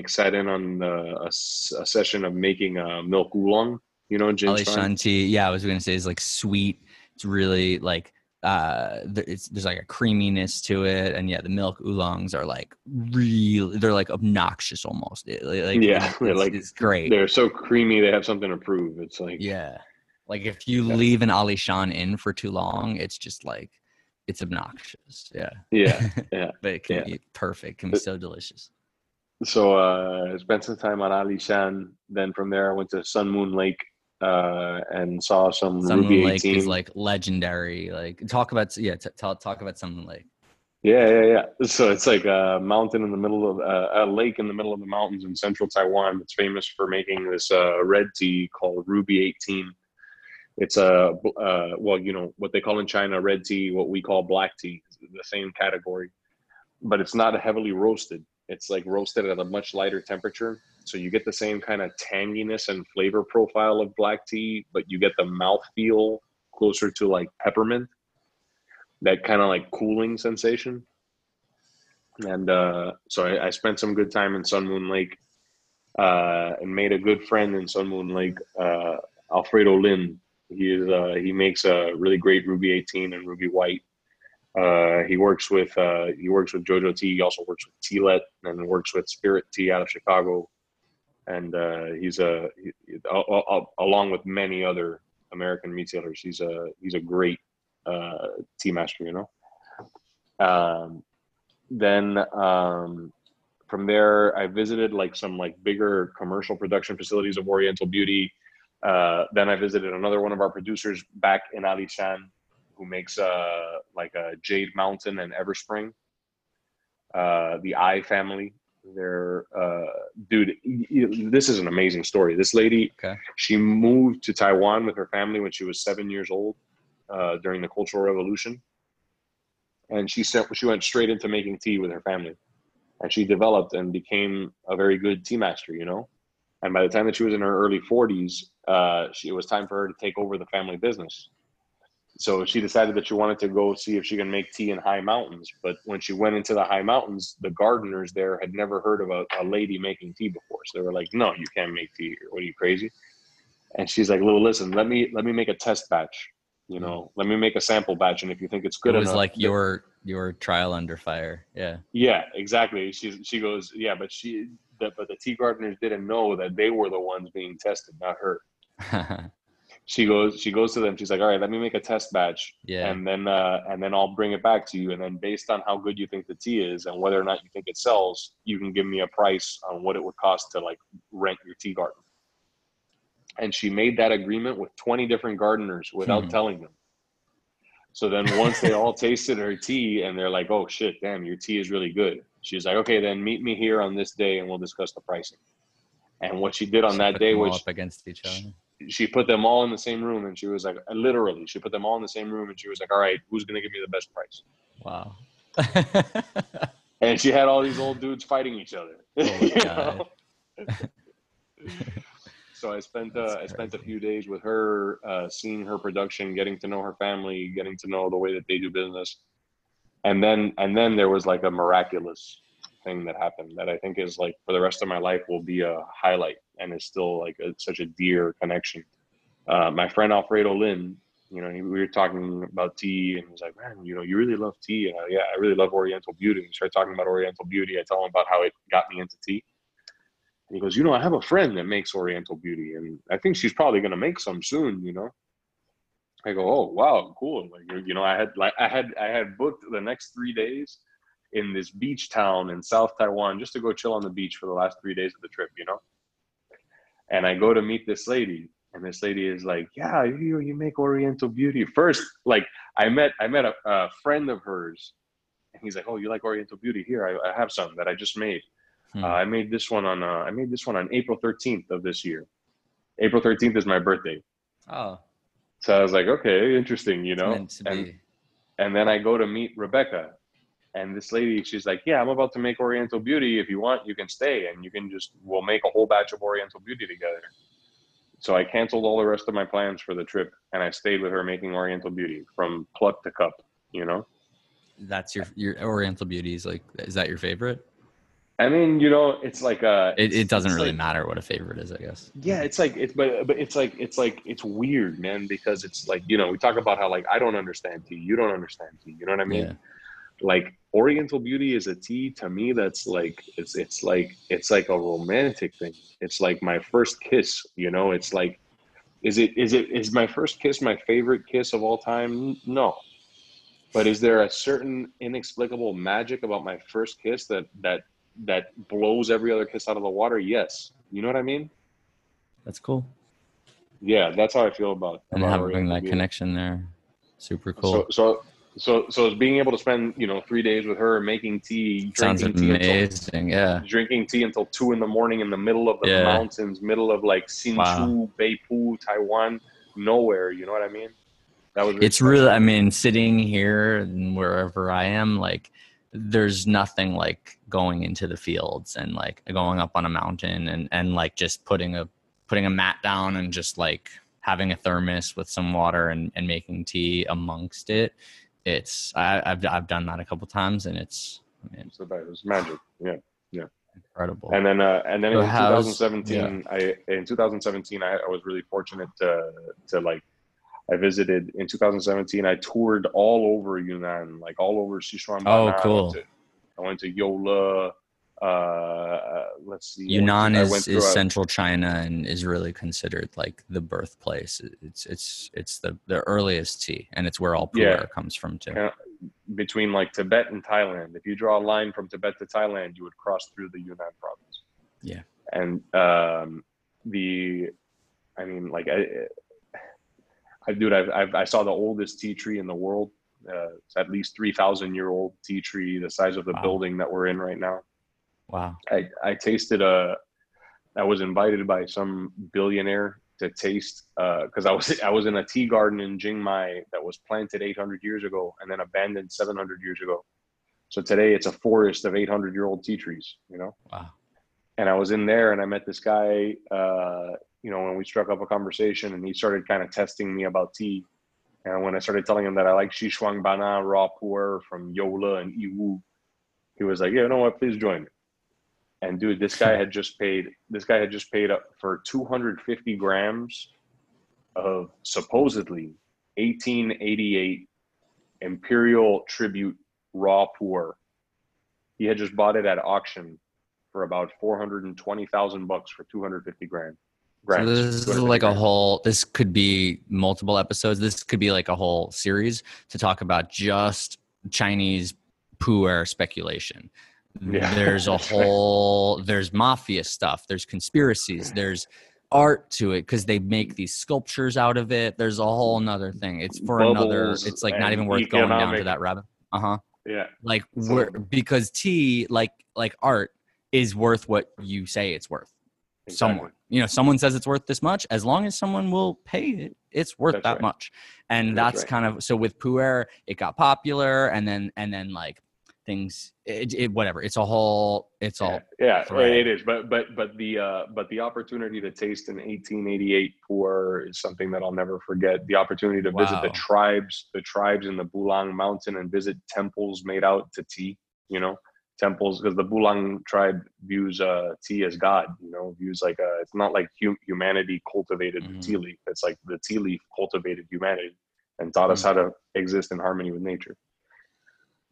sat in on a session of making milk oolong, you know, Ali Shan tea. Yeah, I was going to say it's like sweet. It's really like there's like a creaminess to it, and the milk oolongs are like really, they're like obnoxious almost. It's great. They're so creamy, they have something to prove. It's like, yeah, like if you leave an Ali Shan in for too long, it's just like, it's obnoxious. Yeah But it can be perfect, can be so delicious. So I spent some time on Ali Shan. Then from there I went to Sun Moon Lake and saw some Ruby 18. Sun Moon Lake is like legendary. Like talk about Sun Moon Lake. Yeah. So it's like a mountain in the middle of a lake in the middle of the mountains in central Taiwan. It's famous for making this red tea called Ruby 18, It's well, you know, what they call in China red tea, what we call black tea, the same category, but it's not heavily roasted. It's like roasted at a much lighter temperature. So you get the same kind of tanginess and flavor profile of black tea, but you get the mouthfeel closer to like peppermint, that kind of like cooling sensation. And so I spent some good time in Sun Moon Lake and made a good friend in Sun Moon Lake, Alfredo Lin. He makes a really great Ruby 18 and Ruby White. He works with JoJo Tea. He also works with Tealet and works with Spirit Tea out of Chicago. And along with many other American retailers, he's a great tea master, you know. Then from there, I visited like some like bigger commercial production facilities of Oriental Beauty. Then I visited another one of our producers back in Ali Shan, who makes like a Jade Mountain and Everspring. The I family, they're dude, this is an amazing story. This lady, okay, she moved to Taiwan with her family when she was 7 years old during the Cultural Revolution, and she went straight into making tea with her family, and she developed and became a very good tea master, you know. And by the time that she was in her early 40s, it was time for her to take over the family business. So she decided that she wanted to go see if she can make tea in high mountains. But when she went into the high mountains, the gardeners there had never heard of a lady making tea before. So they were like, no, you can't make tea here. What, are you crazy? And she's like, well, listen, let me make a test batch. You know, let me make a sample batch. And if you think it's good enough. It was like your trial under fire. Yeah. Yeah, exactly. She goes, yeah, but the tea gardeners didn't know that they were the ones being tested, not her. She goes to them. She's like, all right, let me make a test batch. Yeah. And then I'll bring it back to you. And then based on how good you think the tea is and whether or not you think it sells, you can give me a price on what it would cost to like rent your tea garden. And she made that agreement with 20 different gardeners without telling them. So then once they all tasted her tea and they're like, oh shit, damn, your tea is really good. She's like, okay, then meet me here on this day and we'll discuss the pricing. And what she did on that day was up against each other. She put them all in the same room, and she was like, literally, she put them all in the same room, and she was like, all right, who's going to give me the best price? Wow. And she had all these old dudes fighting each other. Oh, You know? God. So I spent a few days with her, seeing her production, getting to know her family, getting to know the way that they do business. And then there was like a miraculous thing that happened that I think is like for the rest of my life will be a highlight, and it's still like such a dear connection. My friend Alfredo Lin, you know, we were talking about tea, and he's like, man, you know, you really love tea. And yeah, I really love Oriental Beauty. We started talking about Oriental Beauty. I tell him about how it got me into tea. And he goes, you know, I have a friend that makes Oriental Beauty, and I think she's probably going to make some soon, you know. I go, oh, wow, cool. Like, you know, I had booked the next 3 days in this beach town in South Taiwan just to go chill on the beach for the last 3 days of the trip, you know. And I go to meet this lady, and this lady is like, yeah, you make Oriental Beauty. First, like, I met a friend of hers, and he's like, oh, you like Oriental Beauty? Here, I have some that I just made. I made this one on April 13th of this year. April 13th is my birthday. Oh. So I was like, okay, interesting, you know. It's meant to be. And then I go to meet Rebecca. And this lady, she's like, yeah, I'm about to make Oriental Beauty. If you want, you can stay, and we'll make a whole batch of Oriental Beauty together. So I canceled all the rest of my plans for the trip, and I stayed with her making Oriental Beauty from pluck to cup, you know? That's your Oriental Beauty is like, is that your favorite? I mean, you know, it's like it doesn't really matter what a favorite is, I guess. Yeah, it's like it's weird, man, because it's like, you know, we talk about how like I don't understand tea, you don't understand tea, you know what I mean? Yeah. Like Oriental Beauty is a tea to me that's like it's like a romantic thing. It's like my first kiss, you know. It's like is my first kiss my favorite kiss of all time? No. But is there a certain inexplicable magic about my first kiss that blows every other kiss out of the water? Yes. You know what I mean? That's cool. Yeah, that's how I feel about and having that connection there. Super cool. So being able to spend, you know, 3 days with her making tea, drinking tea until 2 in the morning in the middle of the mountains, middle of like Hsinchu, Beipu, Taiwan, nowhere. You know what I mean? That was really it's special. Really, I mean, sitting here and wherever I am, like, there's nothing like going into the fields and like going up on a mountain and like just putting a mat down and just like having a thermos with some water and making tea amongst it. It's I've done that a couple times and it's, I mean, it's magic. Yeah. Incredible. And then in 2017, I was really fortunate to like, I visited in 2017. I toured all over Yunnan, like all over Xishuangbanna. Oh, cool! I went to Yola. Let's see. Yunnan is central China and is really considered like the birthplace. It's the earliest tea, and it's where all pu'er comes from too. Between like Tibet and Thailand, if you draw a line from Tibet to Thailand, you would cross through the Yunnan province. Yeah, and I saw the oldest tea tree in the world. It's at least 3,000-year-old tea tree, the size of the building that we're in right now. Wow. I was invited by some billionaire to taste, because I was in a tea garden in Jingmai that was planted 800 years ago and then abandoned 700 years ago. So today it's a forest of 800-year-old tea trees, you know? Wow. And I was in there and I met this guy, you know, when we struck up a conversation and he started kind of testing me about tea. And when I started telling him that I like Xishuangbanna, raw pu'er from Yola and Yiwu, he was like, yeah, you know what, please join me. And dude, this guy had just paid up for 250 grams of supposedly 1888 Imperial Tribute raw pu'er. He had just bought it at auction for about $420,000 for 250 grams. So this is like a whole, this could be multiple episodes. This could be like a whole series to talk about just Chinese pu'er speculation. Yeah. There's a whole, there's mafia stuff, there's conspiracies, there's art to it because they make these sculptures out of it. There's a whole nother thing. It's for bubbles another, it's like not even worth going down to that rabbit. Uh-huh. Yeah. Like because tea, like art is worth what you say it's worth. Exactly. Someone says it's worth this much. As long as someone will pay it, it's worth that much. And that's kind of so with pu'er, it got popular, and then like things, it whatever. It is. But the opportunity to taste an 1888 pu'er is something that I'll never forget. The opportunity to visit the tribes in the Bulang Mountain and visit temples made out to tea. You know. Temples, because the Bulang tribe views tea as God, you know, views like it's not like humanity cultivated the tea leaf. It's like the tea leaf cultivated humanity and taught us how to exist in harmony with nature,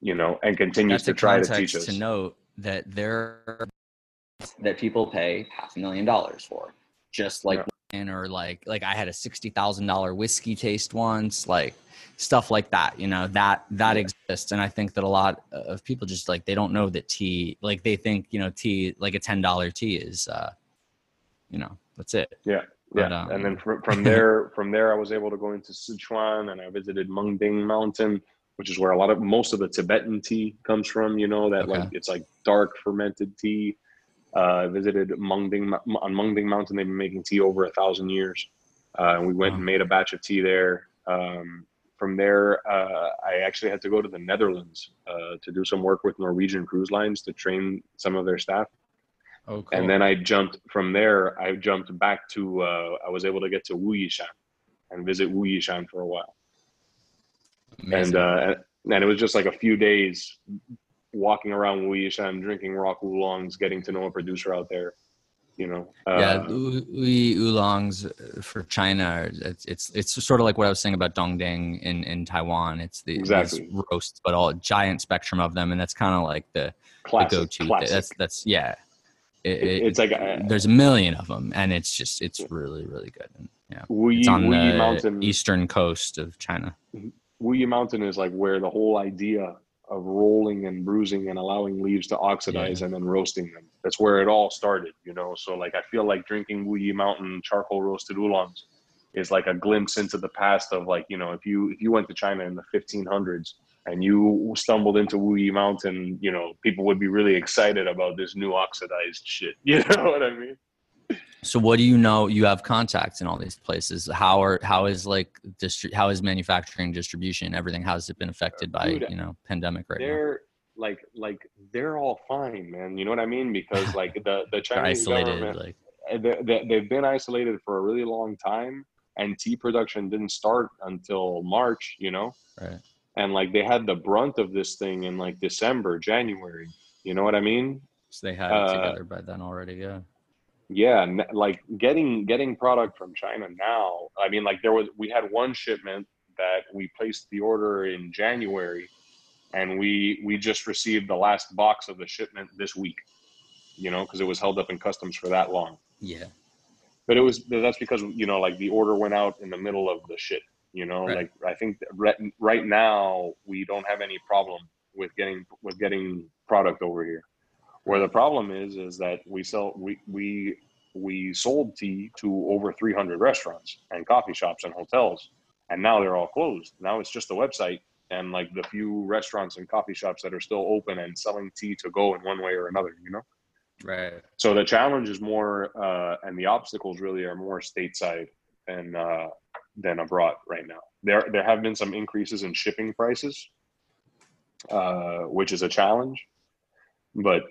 you know, and continues to try to teach us. To note that that people pay $500,000 for, just like or like I had a $60,000 whiskey taste once, like. Stuff like that, you know, that exists. And I think that a lot of people just like, they don't know that tea, like they think, you know, tea, like a $10 tea is, you know, that's it. Yeah. But, yeah. And then from there, I was able to go into Sichuan and I visited Mengding Mountain, which is where most of the Tibetan tea comes from, you know, like, it's like dark fermented tea. I visited Mengding Mountain. They've been making tea over 1,000 years. And we went and made a batch of tea there. From there, I actually had to go to the Netherlands to do some work with Norwegian cruise lines to train some of their staff. Oh, cool. And then I jumped back to, I was able to get to Wuyishan and visit Wuyishan for a while. Amazing. And it was just like a few days walking around Wuyishan, drinking rock oolongs, getting to know a producer out there. You know, oolongs for China. It's sort of like what I was saying about Dongting in Taiwan. It's these roasts, but all a giant spectrum of them, and that's kind of like the go-to. That's It's like there's a million of them, and it's really really good. And, yeah, it's on the Mountain, eastern coast of China. Wuyi Mountain is like where the whole idea of rolling and bruising and allowing leaves to oxidize and then roasting them. That's where it all started, you know? So like, I feel like drinking Wuyi Mountain charcoal roasted oolongs is like a glimpse into the past of like, you know, if you went to China in the 1500s and you stumbled into Wuyi Mountain, you know, people would be really excited about this new oxidized shit. You know what I mean? So what do you know? You have contacts in all these places. How is manufacturing, distribution, everything? How has it been affected by pandemic right now? They're all fine, man. You know what I mean? Because the Chinese government, they've been isolated for a really long time, and tea production didn't start until March. Right. And they had the brunt of this thing in December, January. You know what I mean? So they had it together by then already. Yeah. Yeah, getting product from China now. I mean, we had one shipment that we placed the order in January, and we just received the last box of the shipment this week. Because it was held up in customs for that long. Yeah, but that's because the order went out in the middle of the shit. Right. I think right now we don't have any problem with getting product over here. Where the problem is that we sold tea to over 300 restaurants and coffee shops and hotels, and now they're all closed. Now it's just the website and the few restaurants and coffee shops that are still open and selling tea to go in one way or another. Right. So the challenge is more, and the obstacles really are more stateside than abroad right now. There have been some increases in shipping prices, which is a challenge, but.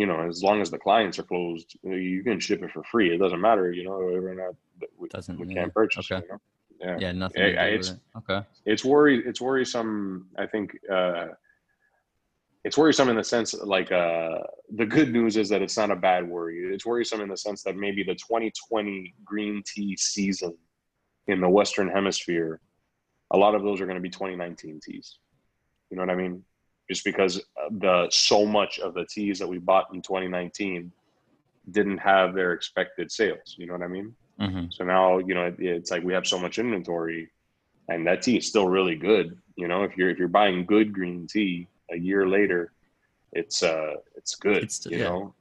As long as the clients are closed, you can ship it for free. It doesn't matter, we're not, we can't purchase. Okay. Yeah, nothing. It's worrisome. I think it's worrisome in the sense the good news is that it's not a bad worry. It's worrisome in the sense that maybe the 2020 green tea season in the Western Hemisphere, a lot of those are going to be 2019 teas. You know what I mean? Just because so much of the teas that we bought in 2019 didn't have their expected sales. You know what I mean? Mm-hmm. So now, it's we have so much inventory, and that tea is still really good. If you're buying good green tea a year later, it's good. If you're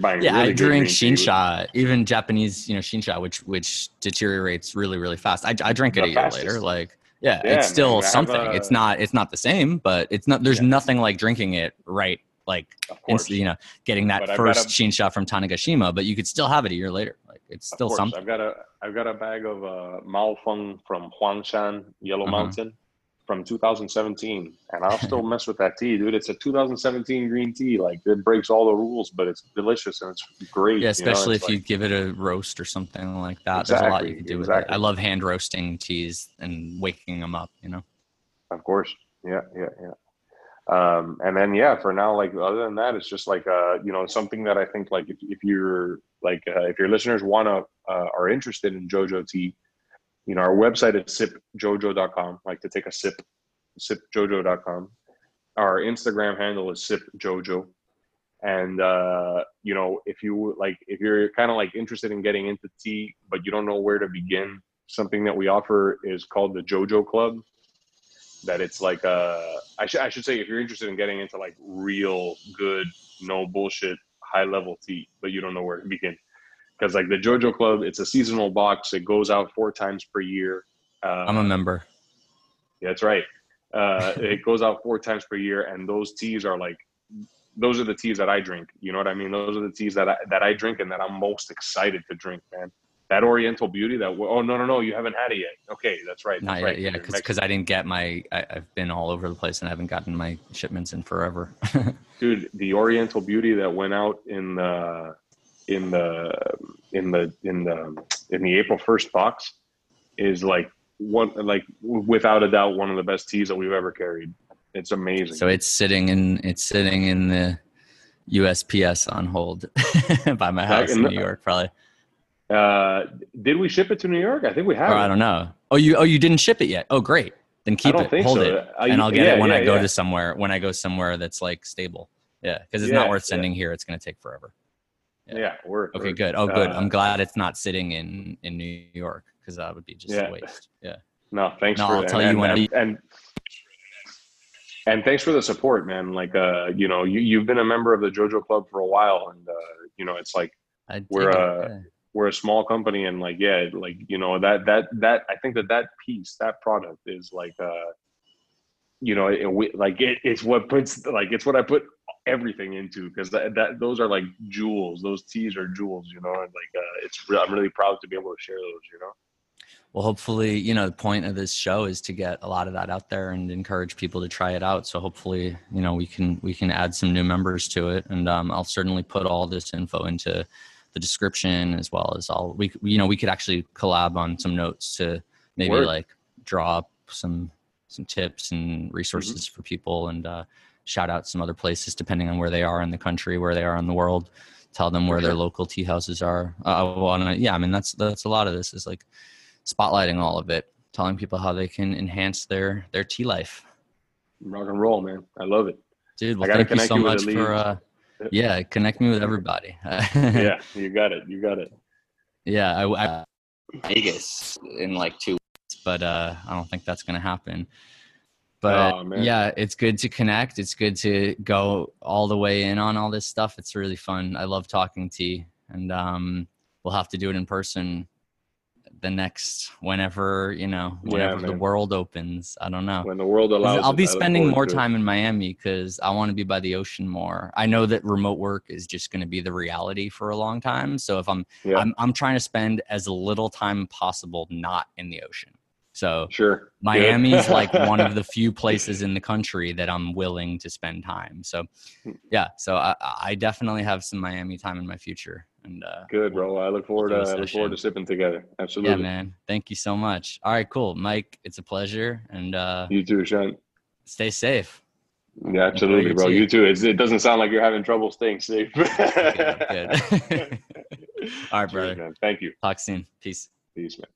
buying really good green tea. Yeah, I drink Shinsha, even Japanese, Shinsha, which deteriorates really, really fast. I drink it a year later, Yeah, it's still something. It's not the same, but it's not. There's nothing like drinking it, right? Getting that first Shinsha from Tanegashima, but you could still have it a year later. It's still something. I've got a bag of Maofeng from Huangshan, Yellow Mountain, from 2017, and I'll still mess with that tea, dude. It's a 2017 green tea. It breaks all the rules, but it's delicious and it's great. Yeah, especially if you give it a roast or something like that. Exactly, there's a lot you can do with it. I love hand roasting teas and waking them up. Of course. Yeah. And then for now, other than that, it's just something that I think if your listeners are interested in JoJo tea. Our website is sipjojo.com, to take a sip, sipjojo.com. Our Instagram handle is sipjojo. And, if you're kind of interested in getting into tea, but you don't know where to begin, something that we offer is called the JoJo Club. That it's I should say, if you're interested in getting into real good, no bullshit, high level tea, but you don't know where to begin. Because the JoJo Club, it's a seasonal box. It goes out 4 times per year. I'm a member. Yeah, that's right. It goes out 4 times per year, and those teas are those are the teas that I drink. You know what I mean? Those are the teas that I drink and that I'm most excited to drink, man. That Oriental Beauty, no, you haven't had it yet. Okay, that's right. Not yet, yeah, because I didn't get I've been all over the place and I haven't gotten my shipments in forever. Dude, the Oriental Beauty that went out in the April 1st box is without a doubt one of the best teas that we've ever carried. It's amazing. So it's sitting in the USPS on hold by my house in New York, probably. Did we ship it to New York? I think we have. I don't know. Oh, you didn't ship it yet. Oh, great. Then keep it, hold it, and I'll get it when I go to somewhere. When I go somewhere that's stable, because it's not worth sending here. It's going to take forever. Yeah. Okay, good. Oh, good. I'm glad it's not sitting in New York, because that would be just a waste. Yeah. No, thanks for that. I'll tell you when. And thanks for the support, man. You've been a member of the JoJo Club for a while, and we're a small company, and that I think that piece, that product is it's what puts it's what I put everything into, because those are like jewels. Those teas are jewels, you know, and I'm really proud to be able to share those, you know. Well, hopefully, you know, the point of this show is to get a lot of that out there and encourage people to try it out. So hopefully, you know, we can add some new members to it. And I'll certainly put all this info into the description, as well as we could actually collab on some notes to maybe draw up some tips and resources for people, and shout out some other places depending on where they are in the country, where they are in the world, tell them where their local tea houses are. That's a lot of this is like spotlighting all of it, telling people how they can enhance their tea life. Rock and roll, man. I love it. Dude, well, thank you so much for connect me with everybody. Yeah, you got it. Yeah, I Vegas in like 2 weeks. But I don't think that's going to happen. But it's good to connect. It's good to go all the way in on all this stuff. It's really fun. I love talking tea, and we'll have to do it in person the next, whenever the world opens. I don't know. When the world allows. I'll be spending more time in Miami because I want to be by the ocean more. I know that remote work is just going to be the reality for a long time. So if I'm trying to spend as little time possible not in the ocean. So sure. Miami is like one of the few places in the country that I'm willing to spend time. So yeah, so I definitely have some Miami time in my future. And good, bro. I look forward to sipping together. Absolutely. Yeah, man. Thank you so much. All right, cool. Mike, it's a pleasure. And you too, Sean. Stay safe. Yeah, absolutely, bro. You too. It doesn't sound like you're having trouble staying safe. Okay, good. All right, brother. Cheers, man. Thank you. Talk soon. Peace, man.